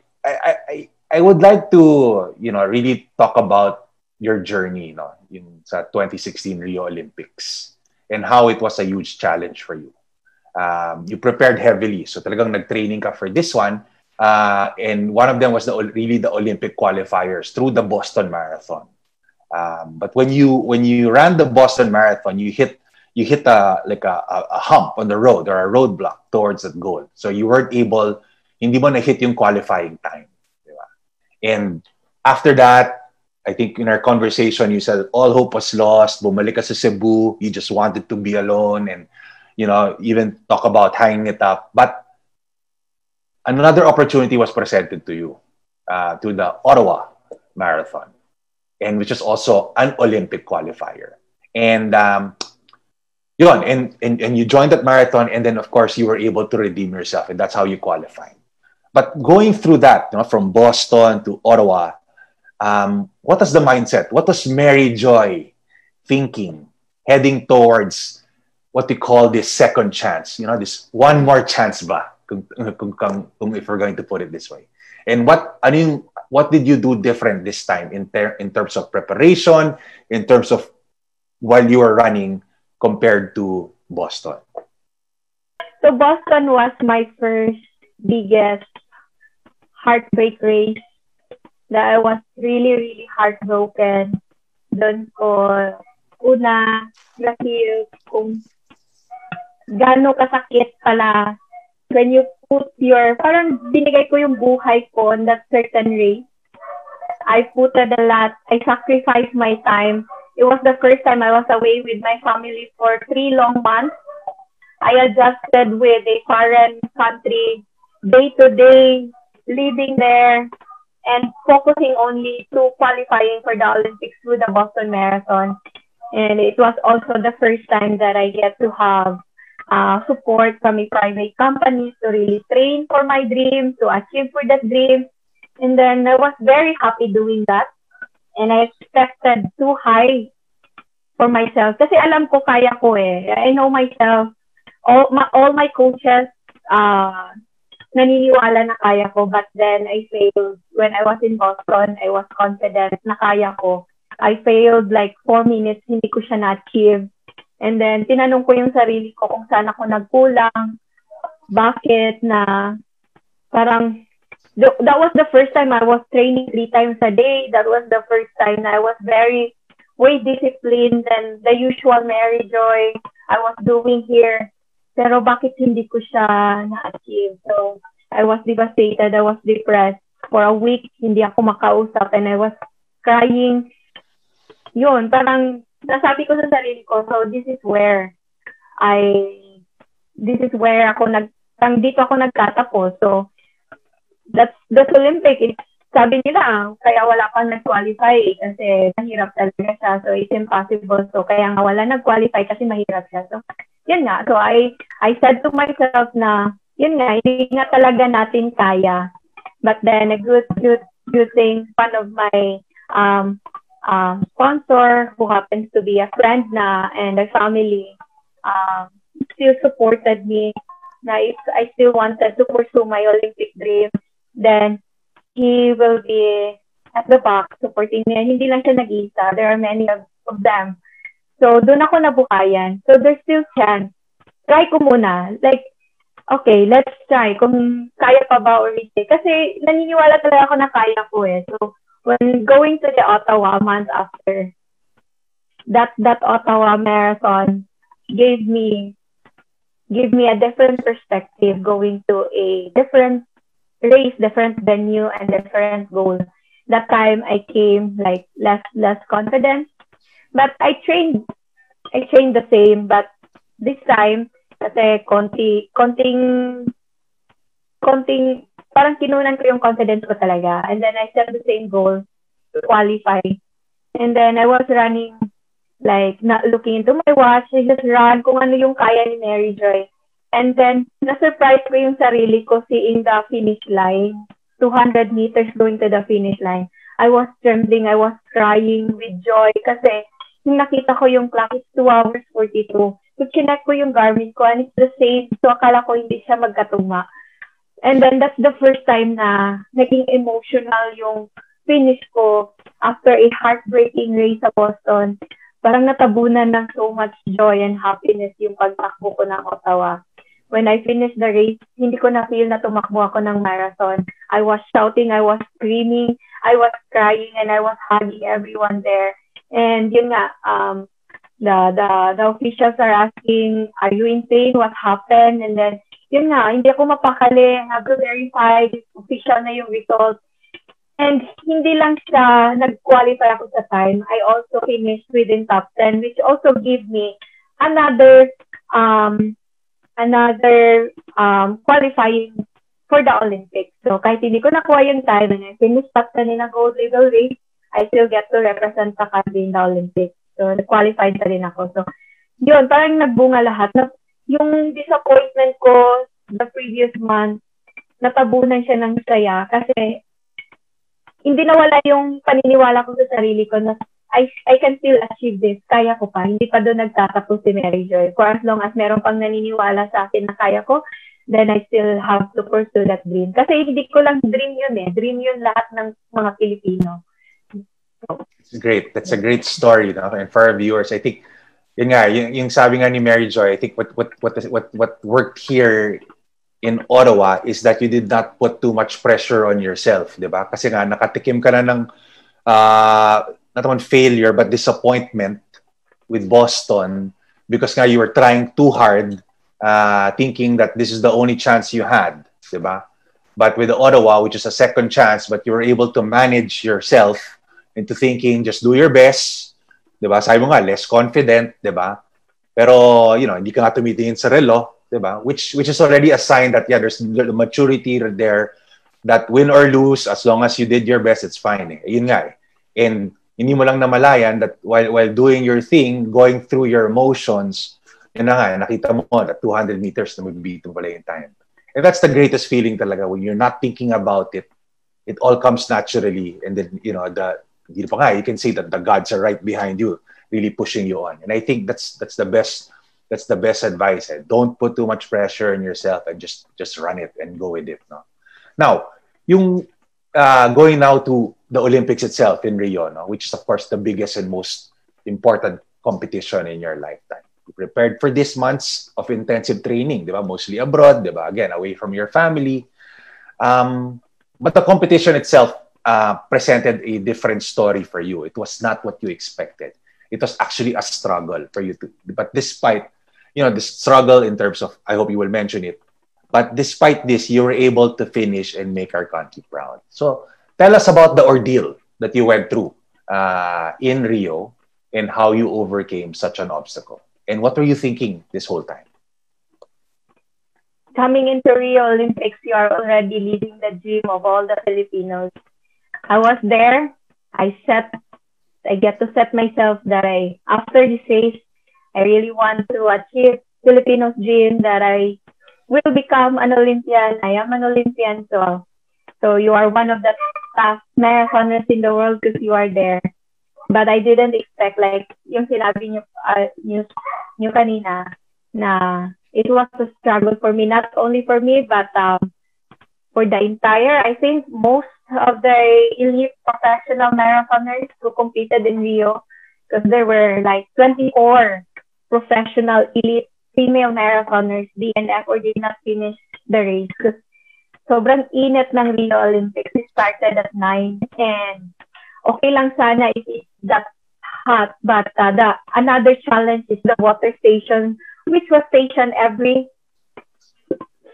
I would like to, you know, really talk about your journey, you know, in sa 2016 Rio Olympics and how it was a huge challenge for you. You prepared heavily, so talagang nag-training ka for this one. And one of them was really the Olympic qualifiers through the Boston Marathon. But when you ran the Boston Marathon, you hit a hump on the road or a roadblock towards that goal. So you weren't able, hindi mo na hit yung qualifying time. And after that, I think in our conversation, you said all hope was lost. Bumalik ka sa Cebu. You just wanted to be alone and, you know, even talk about hanging it up. But another opportunity was presented to you, to the Ottawa Marathon, and which is also an Olympic qualifier. And and you joined that marathon, and then of course you were able to redeem yourself, and that's how you qualified. But going through that, you know, from Boston to Ottawa, what was the mindset? What was Mary Joy thinking, heading towards what we call this second chance? You know, this one more chance ba, if we're going to put it this way. And what did you do different this time in terms of preparation, in terms of while you were running compared to Boston? So Boston was my first biggest heartbreak race that I was really, really heartbroken. Doon ko una na-feel kung gaano kasakit pala when you put your, parang binigay ko yung buhay ko on that certain race. I put a lot, I sacrificed my time. It was the first time I was away with my family for 3 long months. I adjusted with a foreign country, day-to-day, living there, and focusing only to qualifying for the Olympics through the Boston Marathon. And it was also the first time that I get to have support from a private company to really train for my dream, to achieve for that dream. And then I was very happy doing that. And I expected too high for myself. Kasi alam ko kaya ko eh. I know myself. All my coaches, naniniwala na kaya ko, but then I failed. When I was in Boston, I was confident na kaya ko. I failed like 4 minutes, hindi ko siya na-achieve. And then, tinanong ko yung sarili ko kung saan ako nagkulang, bakit na parang, that was the first time I was training 3 times a day. That was the first time I was very, way disciplined than the usual Mary Joy I was doing here. Pero bakit hindi ko siya na-achieve? So, I was devastated. I was depressed. For a week, hindi ako makausap and I was crying. Yun, parang nasabi ko sa sarili ko, so this is where ako dito ako nagtatapos. So, that's Olympic. It's, sabi nila, kaya wala kang nag-qualify kasi mahirap talaga siya. So, it's impossible. So, kaya nga wala nag-qualify kasi mahirap siya. So, yun nga. So, I said to myself na, yun nga, hindi nga talaga natin kaya. But then, a good thing, one of my sponsor who happens to be a friend na and a family still supported me na if I still wanted to pursue my Olympic dream, then he will be at the back supporting me. Hindi lang siya nag-isa. There are many of them. So, doon ako nabukayan. So, there's still chance. Try ko muna. Like, okay, let's try. Kung kaya pa ba or hindi. Kasi, naniniwala talaga ako na kaya ko eh. So, when going to the Ottawa a month after, that Ottawa Marathon gave me a different perspective going to a different race, different venue, and different goal. That time, I came like less confident. But I trained the same, but this time, kasi konting, parang kinunan ko yung confidence ko talaga. And then I set the same goal to qualify. And then I was running like not looking into my watch, I just ran kung ano yung kaya ni Mary Joy. And then, na-surprise ko yung sarili ko seeing the finish line, 200 meters going to the finish line. I was trembling, I was crying with joy kasi yung nakita ko yung clock, it's 2 hours 42. So, connect ko yung Garmin ko and it's the same. So, akala ko hindi siya magkatugma. And then, that's the first time na naging emotional yung finish ko after a heartbreaking race sa Boston. Parang natabunan ng so much joy and happiness yung pagtakbo ko ng Ottawa. When I finished the race, hindi ko na-feel na tumakbo ako ng marathon. I was shouting, I was screaming, I was crying, and I was hugging everyone there. And yun nga, the officials are asking, are you in pain? What happened? And then, yun nga, hindi ako mapakali. I have to verify, official na yung results. And hindi lang siya nag-qualify ako sa time. I also finished within top 10, which also gave me another qualifying for the Olympics. So kahit hindi ko nakuha yung time and I finished top 10 in a gold level race, I still get to represent the country in the Olympics. So nag-qualified na rin ako. So yun, parang nagbunga lahat. Yung disappointment ko the previous month, natabunan siya ng saya kasi hindi nawala yung paniniwala ko sa sarili ko na I can still achieve this. Kaya ko pa. Hindi pa doon nagtatapos si Mary Joy. For as long as meron pang naniniwala sa akin na kaya ko, then I still have to pursue that dream. Kasi hindi ko lang dream yun eh. Dream yun lahat ng mga Pilipino. So, it's great. That's a great story. No? And for our viewers, I think, yun nga, yung sabi nga ni Mary Joy, I think what worked here in Ottawa is that you did not put too much pressure on yourself, di ba? Kasi nga, nakatikim ka na ng, not on failure, but disappointment with Boston because nga you were trying too hard, thinking that this is the only chance you had, di ba? But with Ottawa, which is a second chance, but you were able to manage yourself into thinking, just do your best, di ba? Sabi mo nga, less confident, di ba? Pero, you know, hindi ka nga tumitingin sa relo, which is already a sign that, yeah, there's the maturity there that win or lose, as long as you did your best, it's fine. Eh. Yun nga eh. And hindi mo lang namalayan that while doing your thing, going through your emotions, yun na nga, nakita mo that 200 meters na magbeat mo pala yung time. And that's the greatest feeling talaga when you're not thinking about it. It all comes naturally. And then, you know, you can see that the gods are right behind you, really pushing you on. And I think that's the best. That's the best advice. Eh? Don't put too much pressure on yourself and just run it and go with it. No? Now, yung going now to the Olympics itself in Rio, no? Which is of course the biggest and most important competition in your lifetime. You prepared for this months of intensive training, diba? Mostly abroad, diba? Again, away from your family. But the competition itself presented a different story for you. It was not what you expected. It was actually a struggle for you to, but despite, you know, the struggle in terms of, I hope you will mention it, but despite this, you were able to finish and make our country proud. So tell us about the ordeal that you went through in Rio and how you overcame such an obstacle. And what were you thinking this whole time? Coming into Rio Olympics, you are already leading the dream of all the Filipinos. I was there. I get to set myself that after this race, I really want to achieve Filipino's dream that I will become an Olympian. I am an Olympian. So you are one of the top marathoners in the world because you are there. But I didn't expect, like, yung sinabi niyo kanina, na it was a struggle for me, not only for me, but for the entire, I think most of the elite professional marathoners who competed in Rio, because there were like 24 professional elite female marathoners, DNF or did not finish the race. Because sobrang init ng Rio Olympics. It started at 9 and okay lang sana if it's that hot, but another challenge is the water station, which was stationed every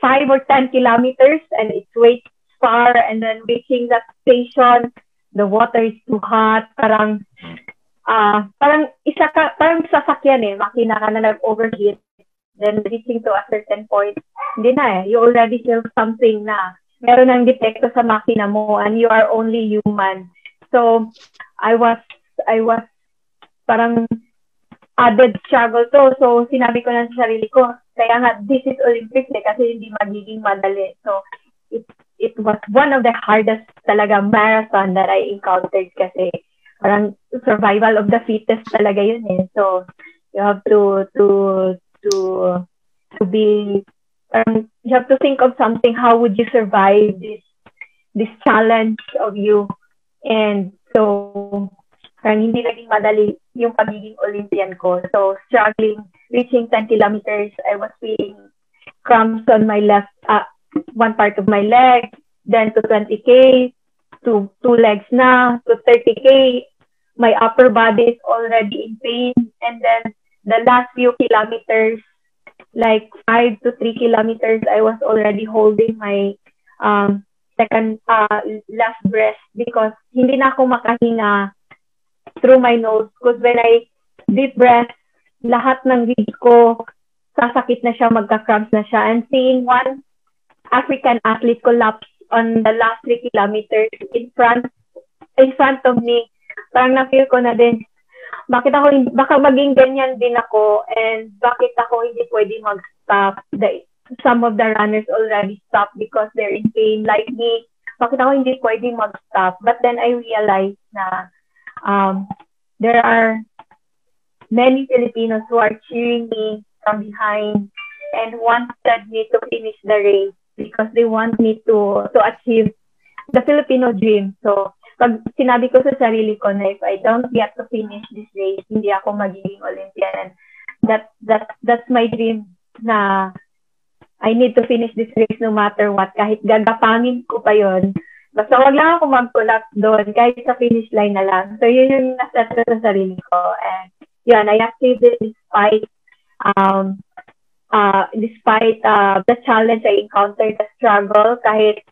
5 or 10 kilometers and it waits far, and then reaching that station, the water is too hot. Parang isa ka, parang sasakyan eh, makina ka na nag-overheat. Then reaching to a certain point, hindi na eh. You already feel something na meron ng depekto sa makina mo, and you are only human. So I was parang added struggle to. So, sinabi ko lang sa sarili ko, kaya nga, this is Olympics eh, kasi hindi magiging madali. So, it was one of the hardest talaga marathon that I encountered kasi parang survival of the fittest talaga yun eh. So, you have to be, you have to think of something, how would you survive this challenge of you? And so, parang hindi naging madali yung pagiging Olympian ko. So, struggling, reaching 10 kilometers, I was feeling cramps on my left, one part of my leg, then to 20K, to two legs na, to 30K. My upper body is already in pain. And then, the last few kilometers, like 5 to 3 kilometers, I was already holding my second last breath because hindi na ako makahinga through my nose because when I deep breath, lahat ng ribs ko sasakit na siya, magka-cramps na siya. And seeing one African athlete collapse on the last 3 kilometers in front of me, parang na-feel ko na din, bakit ako, baka maging ganyan din ako and bakit ako hindi pwede mag-stop. Some of the runners already stopped because they're in pain like me. Bakit ako hindi pwede mag-stop? But then I realized na there are many Filipinos who are cheering me from behind and wanted me to finish the race because they want me to achieve the Filipino dream. So, pag sinabi ko sa sarili ko na if I don't get to finish this race, hindi ako magiging Olympian. And that's my dream na I need to finish this race no matter what. Kahit gagapangin ko pa yon, basta wag lang ako mag-collapse doon kahit sa finish line na lang. So, yun yung naset ko sa sarili ko. And yun, I achieved it despite the challenge I encountered, the struggle, kahit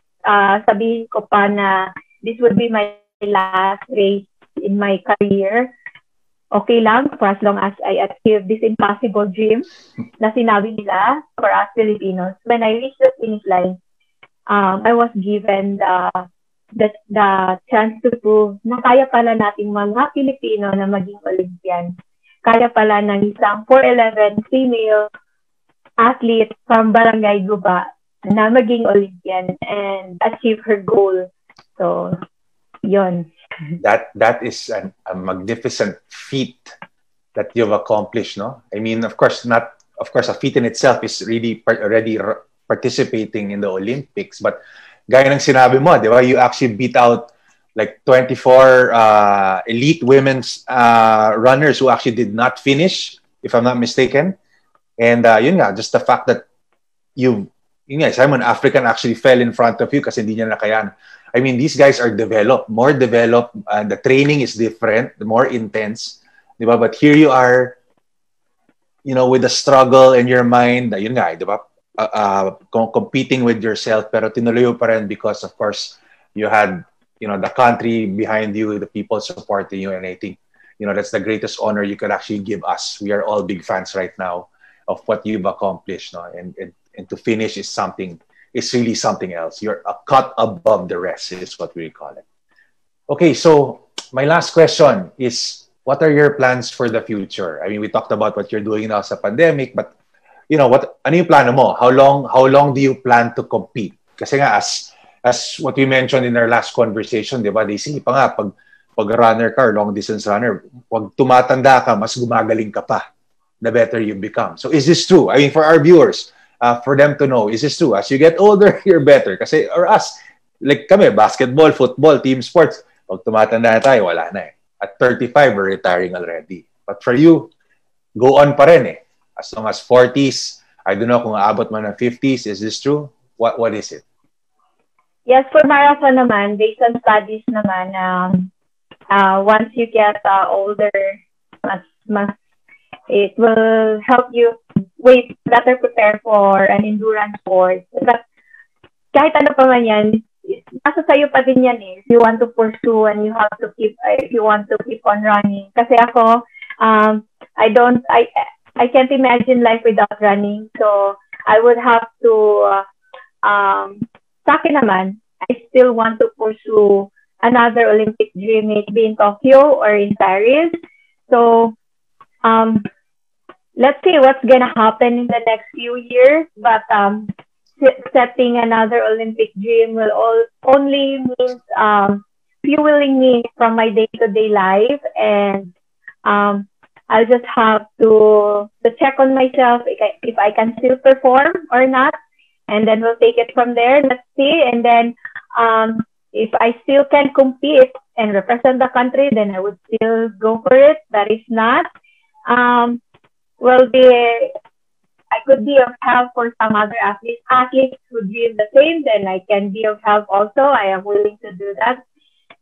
sabihin ko pa na this would be my last race in my career. Okay lang for as long as I achieve this impossible dream na sinabi nila for us Filipinos. When I reached the finish line, I was given the chance to prove na kaya pala nating mga Pilipino na maging Olympian. Kaya pala ng isang 4'11 female athlete from Barangay Guba na maging Olympian and achieve her goal. So, yon. That is a magnificent feat that you've accomplished, no? I mean, of course, a feat in itself is really already participating in the Olympics. But gaya ng sinabi mo, di ba? You actually beat out like 24 elite women's runners who actually did not finish, if I'm not mistaken. And yun nga, just the fact that Simon African actually fell in front of you kasi hindi niya nakayan. I mean, these guys are more developed. The training is different, more intense. Diba? But here you are, with the struggle in your mind. Yun nga, diba? Competing with yourself. Pero tinuloy pa rin because, of course, you had, the country behind you, the people supporting you. And I think, that's the greatest honor you could actually give us. We are all big fans right now of what you've accomplished. No? And to finish is something. It's really something else. You're a cut above the rest is what we call it. Okay, so my last question is, what are your plans for the future? I mean, we talked about what you're doing now sa pandemic, but ano yung plano mo? How long do you plan to compete? Kasi nga, as what we mentioned in our last conversation, di ba, Daisy, pa nga, pag runner ka or long distance runner, pag tumatanda ka, mas gumagaling ka pa, the better you become. So is this true? I mean, for our viewers, for them to know, is this true? As you get older, you're better. Kasi, or us, like kami, basketball, football, team sports, pag tumatanda na tayo, wala na eh. At 35, we're retiring already. But for you, go on pa rin eh. As long as 40s, I don't know kung aabot man ng 50s, is this true? What is it? Yes, for marathon naman, based on studies naman, once you get older, mas it will help you better prepare for an endurance sport. But kahit ano pa man yan, nasa sayo pa din yan eh. If you want to pursue and you have to if you want to keep on running. Kasi ako, I can't imagine life without running. So, I would have to, sa akin naman, I still want to pursue another Olympic dream, maybe in Tokyo or in Paris. So, let's see what's gonna happen in the next few years. But setting another Olympic dream will only mean fueling me from my day-to-day life, and I'll just have to check on myself if I can still perform or not, and then we'll take it from there. Let's see. And then if I still can compete and represent the country, then I would still go for it. But if not, I could be of help for some other athletes who dream the same, then I can be of help also. I am willing to do that.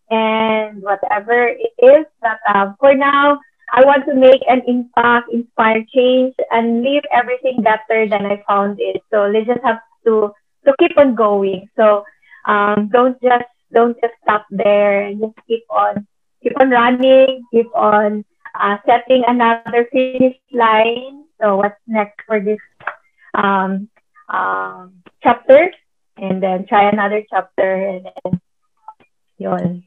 And whatever it is, but for now, I want to make an impact, inspire change, and leave everything better than I found it. So let's just have to keep on going. So don't just stop there. Just keep on running, keep on setting another finish line. So what's next for this chapter, and then try another chapter, and then yun.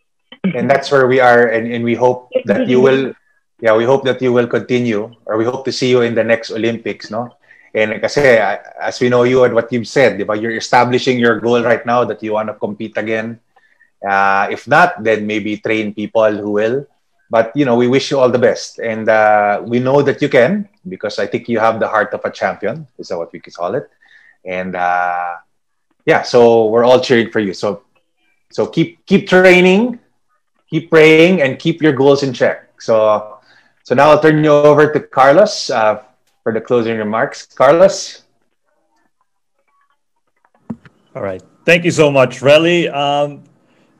And that's where we are, and we hope that you will, yeah, we hope that you will continue, or we hope to see you in the next Olympics, no? And kasi, as we know you and what you've said, diba, you're establishing your goal right now that you want to compete again. If not, then maybe train people who will. But, you know, we wish you all the best. And we know that you can, because I think you have the heart of a champion. Is that what we can call it? And, yeah, so we're all cheering for you. So keep training, keep praying, and keep your goals in check. So now I'll turn you over to Carlos for the closing remarks. Carlos? All right. Thank you so much, Relly.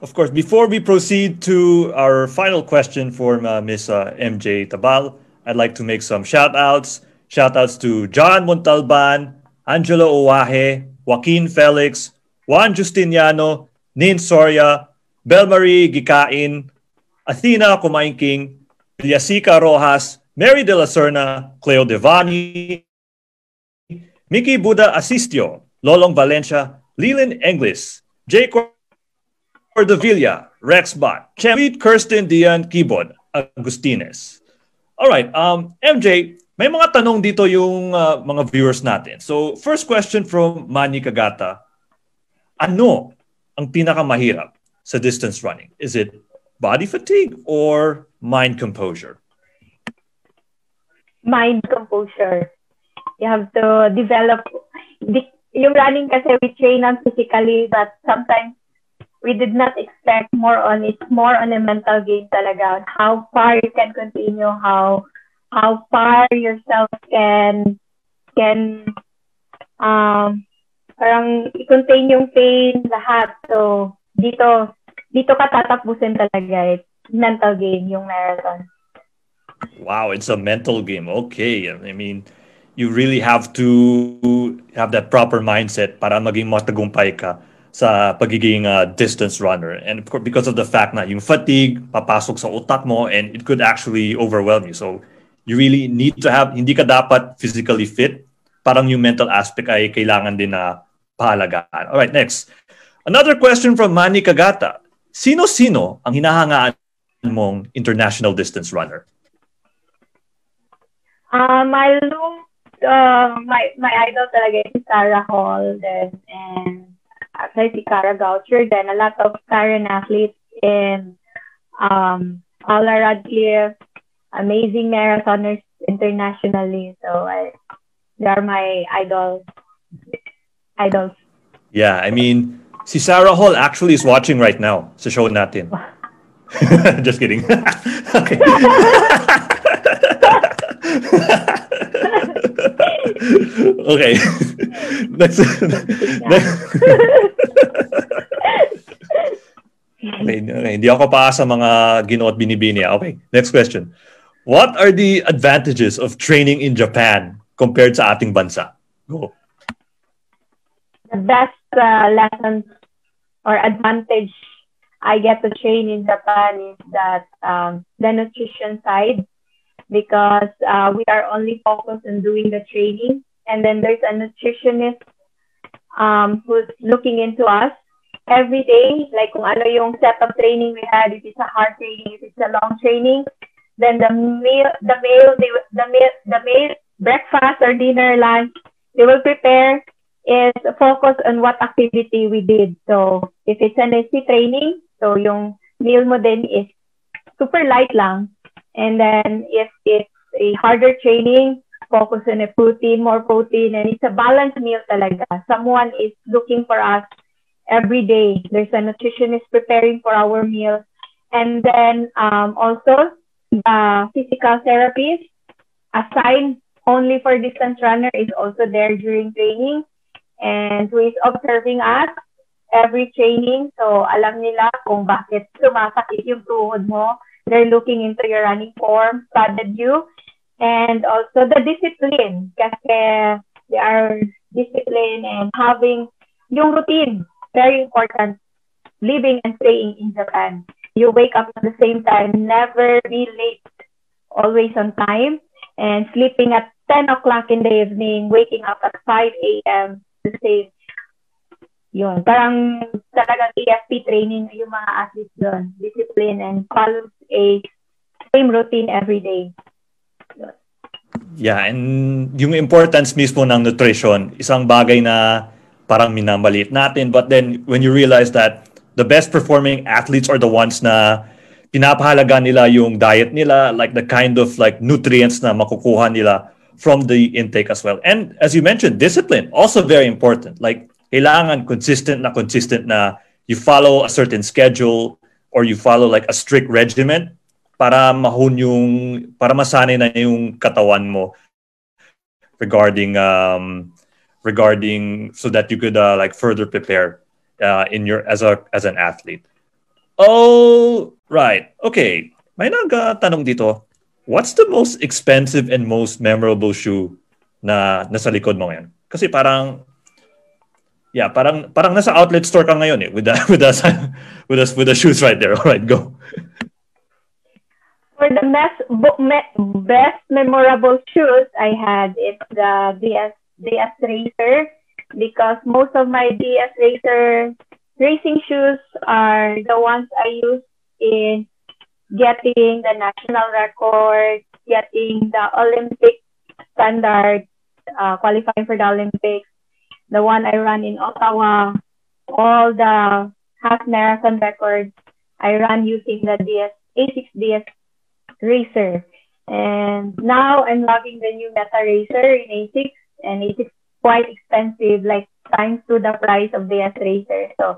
Of course, before we proceed to our final question for Ms. MJ Tabal, I'd like to make some shout-outs. Shout-outs to John Montalban, Angelo Owahe, Joaquin Felix, Juan Justiniano, Nin Soria, Belmarie Gikain, Athena Kumain King, Eliasica Rojas, Mary De La Serna, Cleo Devani, Mickey Buda Asistio, Lolong Valencia, Leland Englis, Jay Cordovilla, Rex Bot, Chemit, Kirsten Dian Kibod, Agustines. All right, MJ, may mga tanong dito yung mga viewers natin. So, first question from Manny Kagata. Ano ang pinakamahirap sa distance running? Is it body fatigue or mind composure? Mind composure. You have to develop. Yung running kasi we train on physically, but sometimes we did not expect it's more on a mental game talaga, how far you can continue, how far yourself can parang i-contain yung pain, lahat. So dito ka tatapusin talaga, it's mental game yung marathon. Wow, it's a mental game. Okay, I mean, you really have to have that proper mindset para maging matagumpay ka sa pagiging distance runner. And of course, because of the fact na yung fatigue, papasok sa utak mo, and it could actually overwhelm you. So you really need to have, hindi ka dapat physically fit, parang yung mental aspect ay kailangan din na pahalagaan. All right, next. Another question from Manny Kagata. Sino-sino ang hinahangaan mong international distance runner? My idol talaga is Sara Hall, and actually, Sarah Gaultier, then a lot of current athletes in Paula Radcliffe, amazing marathoners internationally. So they are my idols. Yeah, I mean, si Sarah Hall actually is watching right now. So show natin. Just kidding. Okay. Okay. Okay, hindi ako pa sa mga gino at binibini. Okay, next question. What are the advantages of training in Japan compared sa ating bansa? Go. The best lesson or advantage I get to train in Japan is that the nutrition side, because we are only focused on doing the training. And then there's a nutritionist who's looking into us every day. Like kung ano yung set of training we had, if it's a hard training, if it's a long training, then the meal, the meal, the meal, the meal, breakfast or dinner, lunch, they will prepare is focus on what activity we did. So if it's an SC training, so yung meal mo din is super light lang. And then if it's a harder training, focus on a protein, more protein, and it's a balanced meal talaga. Someone is looking for us every day. There's a nutritionist preparing for our meal. And then also the physical therapist assigned only for distance runner is also there during training, and who is observing us every training. So alam nila kung bakit sumasakit yung tuhod mo. They're looking into your running form, padded you, and also the discipline. Kasi they are disciplined and having yung routine. Very important. Living and staying in Japan. You wake up at the same time. Never be late. Always on time. And sleeping at 10 o'clock in the evening. Waking up at 5 a.m. The same. Yun. Parang talagang AFP training yung mga athletes doon. Discipline and follows a same routine every day. Yun. Yeah, and yung importance mismo ng nutrition, isang bagay na parang minamaliit natin. But then when you realize that the best performing athletes are the ones na pinapahalaga nila yung diet nila, like the kind of like nutrients na makukuha nila from the intake as well. And as you mentioned, discipline, also very important. Like, kailangan consistent na you follow a certain schedule or you follow like a strict regimen para masanay na yung katawan mo regarding so that you could like further prepare in your as an athlete. Oh, right. Okay. May nagtanong dito. What's the most expensive and most memorable shoe na nasa likod mo ngayon? Kasi parang yeah, parang nasa outlet store ka ngayon eh with the shoes right there. All right, go. For the best memorable shoes I had, it's the DS Racer, because most of my DS Racer racing shoes are the ones I use in getting the national record, getting the Olympic standard, qualifying for the Olympics. The one I ran in Ottawa, all the half marathon records I ran using the ASICS DS Racer. And now I'm loving the new Meta Racer in ASICS, and it is quite expensive, like times to the price of DS Racer. So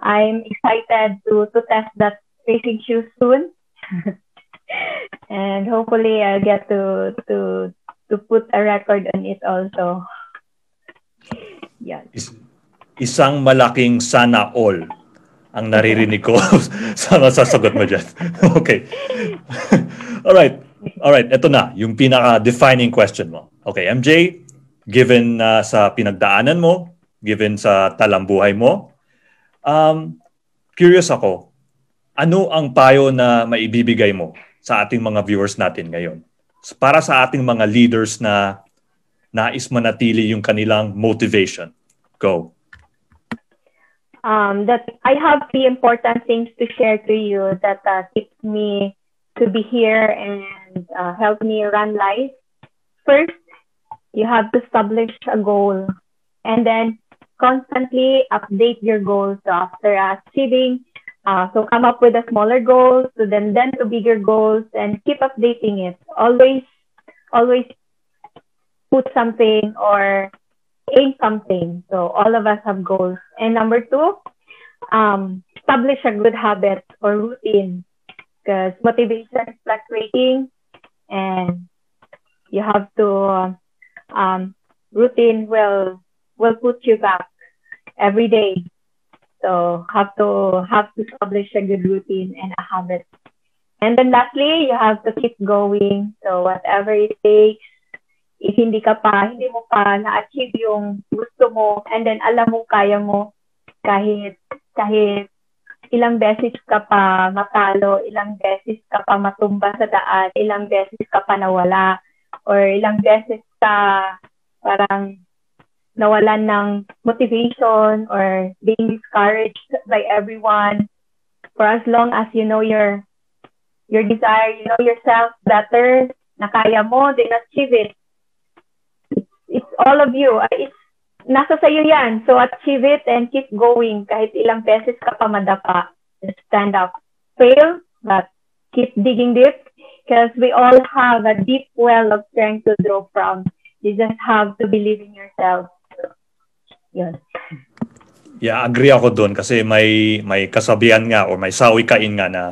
I'm excited to test that racing shoe soon. And hopefully I'll get to put a record on it also. Yeah. Isang malaking sana all ang naririnig ko sa masasagot mo dyan. Okay. All right. Ito na, yung pinaka-defining question mo. Okay, MJ, given sa pinagdaanan mo, given sa talambuhay mo, curious ako, ano ang payo na maibibigay mo sa ating mga viewers natin ngayon? Para sa ating mga leaders na nais manatili yung kanilang motivation. Go. That I have three important things to share to you that keeps me to be here and help me run life. First, you have to establish a goal and then constantly update your goals after achieving. So come up with a smaller goals, so then to bigger goals, and keep updating it. Always put something or aim something. So all of us have goals. And number two, establish a good habit or routine, because motivation is fluctuating and you have to, routine will put you back every day. So have to establish a good routine and a habit. And then lastly, you have to keep going. So whatever it takes, if hindi mo pa na-achieve yung gusto mo, and then alam mo kaya mo, kahit ilang beses ka pa matalo, ilang beses ka pa matumba sa daan, ilang beses ka pa nawala, or ilang beses ka parang nawalan ng motivation or being discouraged by everyone. For as long as you know your desire, you know yourself better, na kaya mo, then achieve it. all of you. It's nasa sa'yo yan. So achieve it and keep going. Kahit ilang beses ka pa madapa. Stand up. Fail, but keep digging deep. Because we all have a deep well of strength to draw from. You just have to believe in yourself. Yun. Yeah, agree ako dun. Kasi may kasabihan nga or may sawikain nga na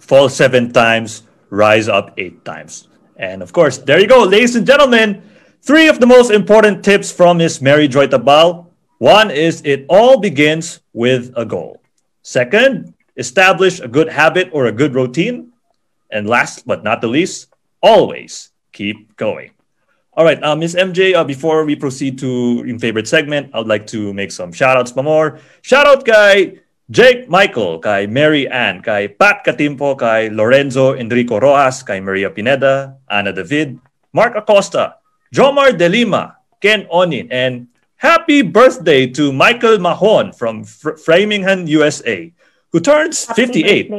fall 7 times, rise up 8 times. And of course, there you go, ladies and gentlemen. 3 of the most important tips from Miss Mary Joy Tabal. 1 is it all begins with a goal. 2nd, establish a good habit or a good routine. And last but not the least, always keep going. All right, Ms. MJ, before we proceed to your favorite segment, I'd like to make some shout-outs pa more. Shout-out kay Jake Michael, kay Mary Ann, kay Pat Katimpo, kay Lorenzo Enrico Rojas, kay Maria Pineda, Ana David, Mark Acosta, Jomar De Lima, Ken Onin, and happy birthday to Michael Mahon from Framingham, USA, who turns 58.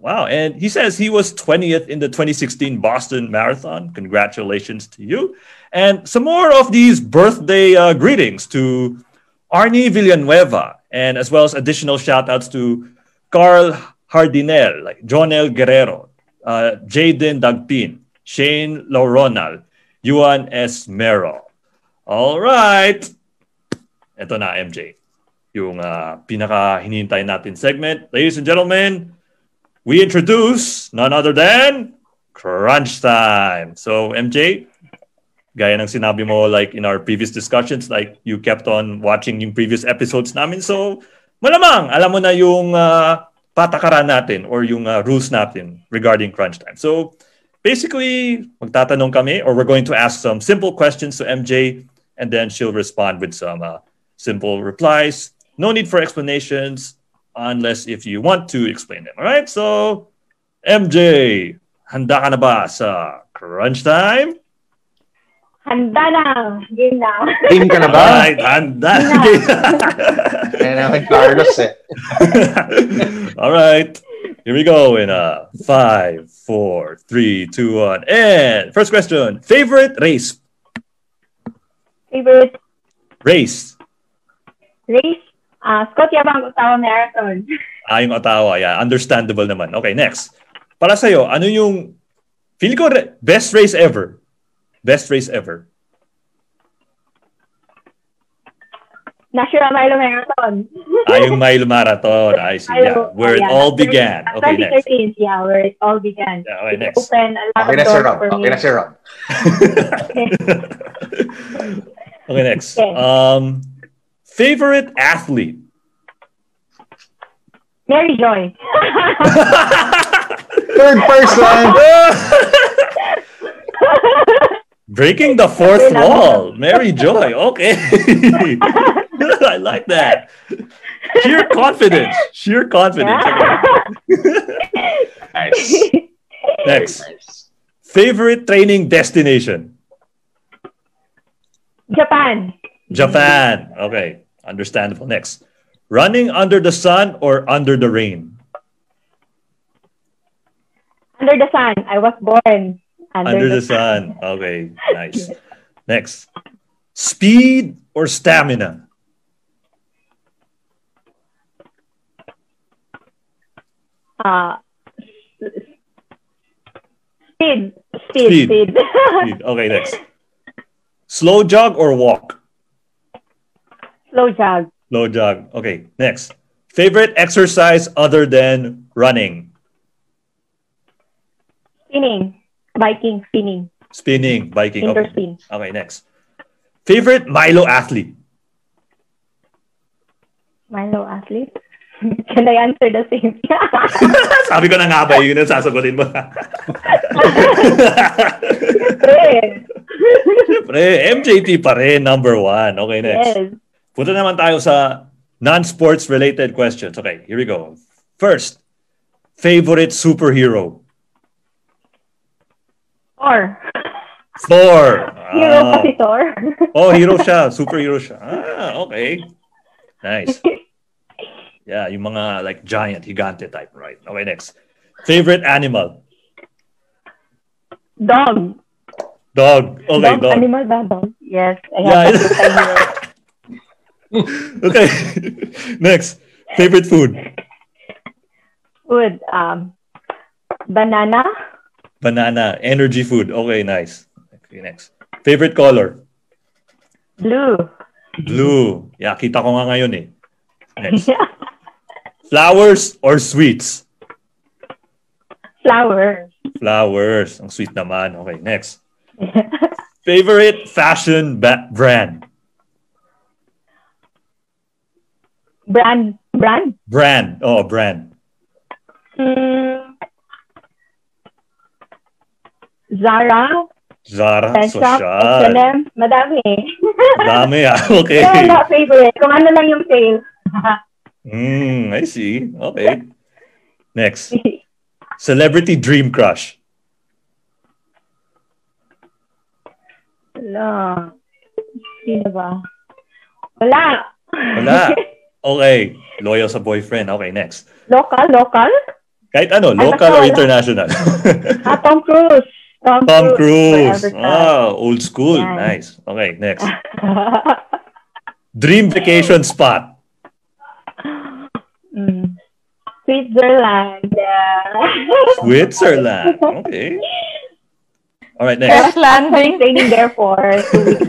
Wow, and he says he was 20th in the 2016 Boston Marathon. Congratulations to you. And some more of these birthday greetings to Arnie Villanueva, and as well as additional shout-outs to Carl Hardinel, like Jonel Guerrero, Jaden Dagpin, Shane Loronal, Yuan S. Mero. All right. Ito na, MJ. Yung pinaka-hinihintay natin segment. Ladies and gentlemen, we introduce none other than Crunch Time. So, MJ, gaya ng sinabi mo like in our previous discussions, like you kept on watching yung previous episodes namin. So, malamang alam mo na yung patakaran natin or yung rules natin regarding Crunch Time. So, basically, magtatanong kami or we're going to ask some simple questions to MJ and then she'll respond with some simple replies. No need for explanations. Unless if you want to explain them. All right, so MJ, handa ka na ba sa Crunch Time? Handa na. Game na. Game ka na ba? All right, handa na. Kaya naman Carlos eh. All right, here we go in 5, 4, 3, 2, 1, and first question. Favorite race? Favorite? Race? Race? Scotia Bank Ottawa Marathon. Ah, yung Ottawa. Yeah, understandable naman. Okay, next. Para sa'yo, ano yung feel ko best race ever? Best race ever. National Milo Marathon. Ah, yung Milo Marathon. I see. Yeah. Where it all began. Okay, next. 2013, yeah, where it all began. Yeah, okay, next. Open a lot of doors for me. Okay na si Rob. Okay, next. Okay. Favorite athlete? Mary Joy. Third person. Breaking the fourth wall. Mary Joy. Okay. I like that. Sheer confidence. Sheer confidence. Okay. Nice. Next. Favorite training destination? Japan. Japan. Okay. Understandable. Next. Running under the sun or under the rain? Under the sun. I was born under the sun. Okay. Nice. Next. Speed or stamina? Speed. Speed. Okay. Next. Slow jog or walk? Slow jog. Slow jog. Okay, next. Favorite exercise other than running? Spinning. Biking. Spinning. Spinning. Biking. Interspin. Okay. Okay, next. Favorite Milo athlete? Milo athlete? Can I answer the same? Sabi ko na nga ba, yun ang sasagutin mo. Siyempre, MJT pa rin, #1. Okay, next. Yes. Punta naman tayo sa non-sports related questions. Okay, here we go. First, favorite superhero? Thor. Thor. Hero pa si Thor. Oh, hero siya. Superhero siya. Ah, okay. Nice. Yeah, yung mga like giant, higante type, right? Okay, next. Favorite animal? Dog. Dog. Okay, dog. Animal ba, dog? Yes. I have Okay. Next. Favorite food? Food. Banana. Banana. Energy food. Okay, nice. Okay, next. Favorite color? Blue. Blue. Yeah, kita ko nga ngayon eh. Next. Flowers or sweets? Flowers. Flowers. Ang sweet naman. Okay, next. Favorite fashion brand? Brand. Oh, brand. Zara. Zara. Social. H&M. Madami. Madami ah. Okay. Kaya na favorite. Kung ano lang yung sale. I see. Okay. Next. Celebrity dream crush. Wala. Sino ba? Wala. Wala. Okay. Loyal sa boyfriend. Okay, next. Local? Local? Kahit ano. Local or international? Tom Cruise. Tom Cruise. Ah, old school. Yeah. Nice. Okay, next. Dream vacation spot. Switzerland. Switzerland. Okay. All right, next. Landing. Staying there for 2 weeks.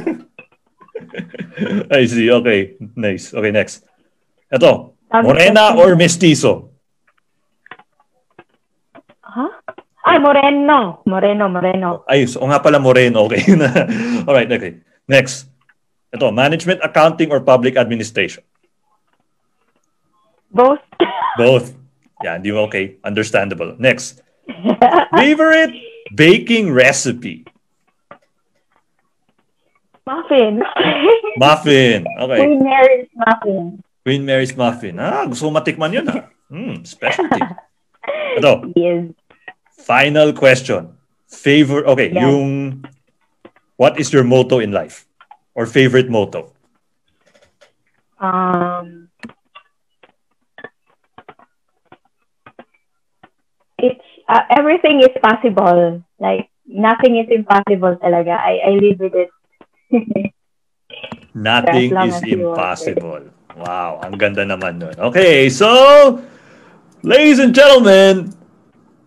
I see. Okay, nice. Okay, next. Ito. Morena or mestizo? Huh? Ay, moreno. Moreno. Ay, so nga pala moreno. Okay. All right, okay. Next. Ito. Management, accounting, or public administration? Both. Both. Yeah, di ba okay. Understandable. Next. Favorite baking recipe? Muffin. Muffin. Okay. Queen Mary's muffin. Queen Mary's muffin. Ah, gusto ko matikman yun ah. Specialty. Ito. Yes. Final question. Favorite. Okay, yes. Yung what is your motto in life? Or favorite motto? It's everything is possible. Like nothing is impossible talaga. I live with it. Nothing is impossible. Wow, ang ganda naman nun. Okay, so ladies and gentlemen,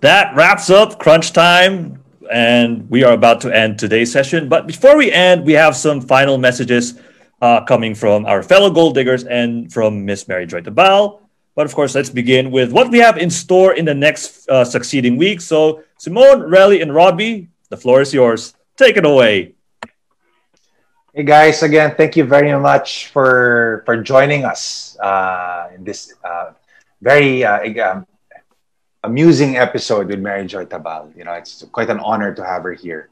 that wraps up Crunch Time and we are about to end today's session. But before we end, we have some final messages coming from our fellow Gold Diggers and from Miss Mary Joy Tabal. But of course, let's begin with what we have in store in the next succeeding week. So Simone, Relly, and Robbie, the floor is yours. Take it away. Hey guys, again, thank you very much for joining us in this very amusing episode with Mary Joy Tabal. You know, it's quite an honor to have her here.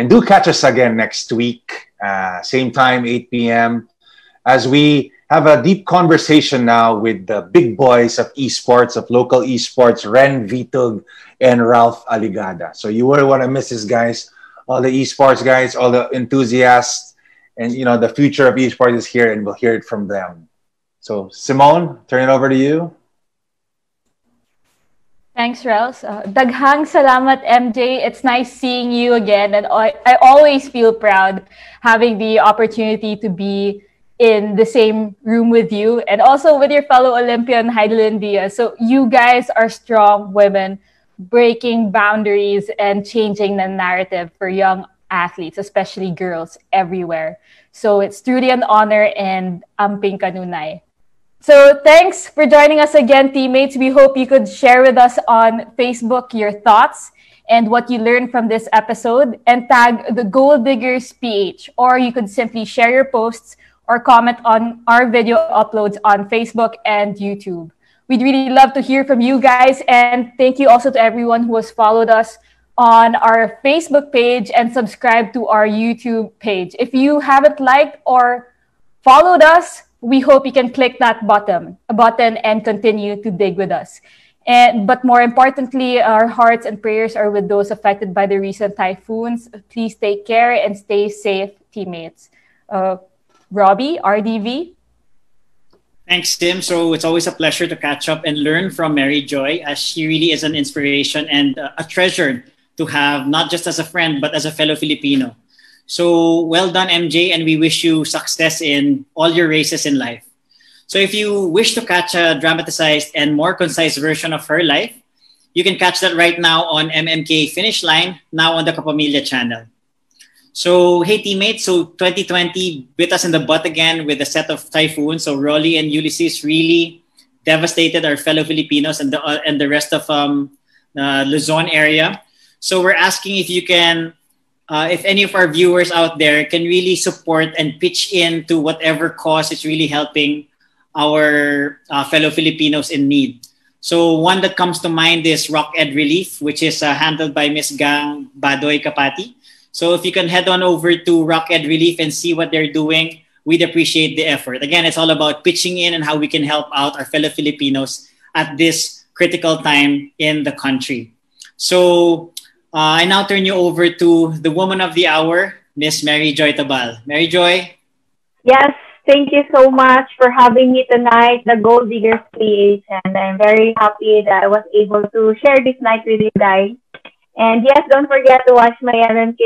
And do catch us again next week, same time, 8 p.m., as we have a deep conversation now with the big boys of esports, of local esports, Ren Vitug and Ralph Aligada. So you won't want to miss this, guys, all the esports guys, all the enthusiasts. And, you know, the future of esports is here and we'll hear it from them. So, Simone, turn it over to you. Thanks, Rels. Daghang salamat, MJ. It's nice seeing you again. And I always feel proud having the opportunity to be in the same room with you and also with your fellow Olympian, Hidilyn Diaz. So, you guys are strong women breaking boundaries and changing the narrative for young athletes, especially girls everywhere. So it's truly an honor and amping kanunay. So thanks for joining us again, teammates. We hope you could share with us on Facebook your thoughts and what you learned from this episode and tag the Gold Diggers PH, or you could simply share your posts or comment on our video uploads on Facebook and YouTube. We'd really love to hear from you guys, and thank you also to everyone who has followed us on our Facebook page and subscribe to our YouTube page. If you haven't liked or followed us, we hope you can click that button and continue to dig with us. But more importantly, our hearts and prayers are with those affected by the recent typhoons. Please take care and stay safe, teammates. Robbie, RDV. Thanks, Tim. So it's always a pleasure to catch up and learn from Mary Joy, as she really is an inspiration and a treasure to have, not just as a friend, but as a fellow Filipino. So well done, MJ, and we wish you success in all your races in life. So if you wish to catch a dramatized and more concise version of her life, you can catch that right now on MMK Finish Line, now on the Kapamilya channel. So, hey teammates, so 2020 bit us in the butt again with a set of typhoons. So Rolly and Ulysses really devastated our fellow Filipinos and the rest of Luzon area. So we're asking if you can, if any of our viewers out there can really support and pitch in to whatever cause is really helping our fellow Filipinos in need. So one that comes to mind is Rock Ed Relief, which is handled by Ms. Gang Badoy Kapati. So if you can head on over to Rock Ed Relief and see what they're doing, we'd appreciate the effort. Again, it's all about pitching in and how we can help out our fellow Filipinos at this critical time in the country. So I now turn you over to the woman of the hour, Miss Mary Joy Tabal. Mary Joy? Yes, thank you so much for having me tonight, the Gold Diggers PH. And I'm very happy that I was able to share this night with you guys. And yes, don't forget to watch my MMK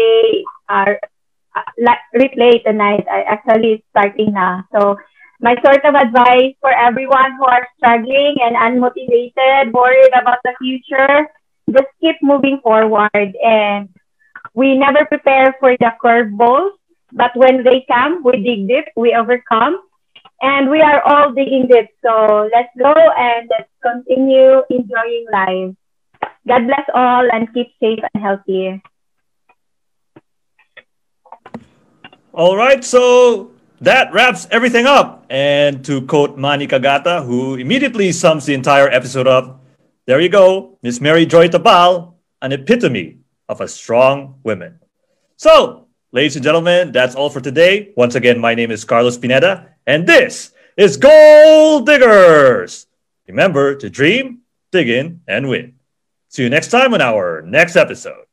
replay tonight. Actually, it's starting now. So my sort of advice for everyone who are struggling and unmotivated, worried about the future, just keep moving forward. And we never prepare for the curveballs, but when they come, we dig deep, we overcome. And we are all digging deep. So let's go and let's continue enjoying life. God bless all and keep safe and healthy. All right, so that wraps everything up. And to quote Manny Kagata, who immediately sums the entire episode up, there you go, Miss Mary Joy Tabal, an epitome of a strong woman. So, ladies and gentlemen, that's all for today. Once again, my name is Carlos Pineda, and this is Gold Diggers. Remember to dream, dig in, and win. See you next time on our next episode.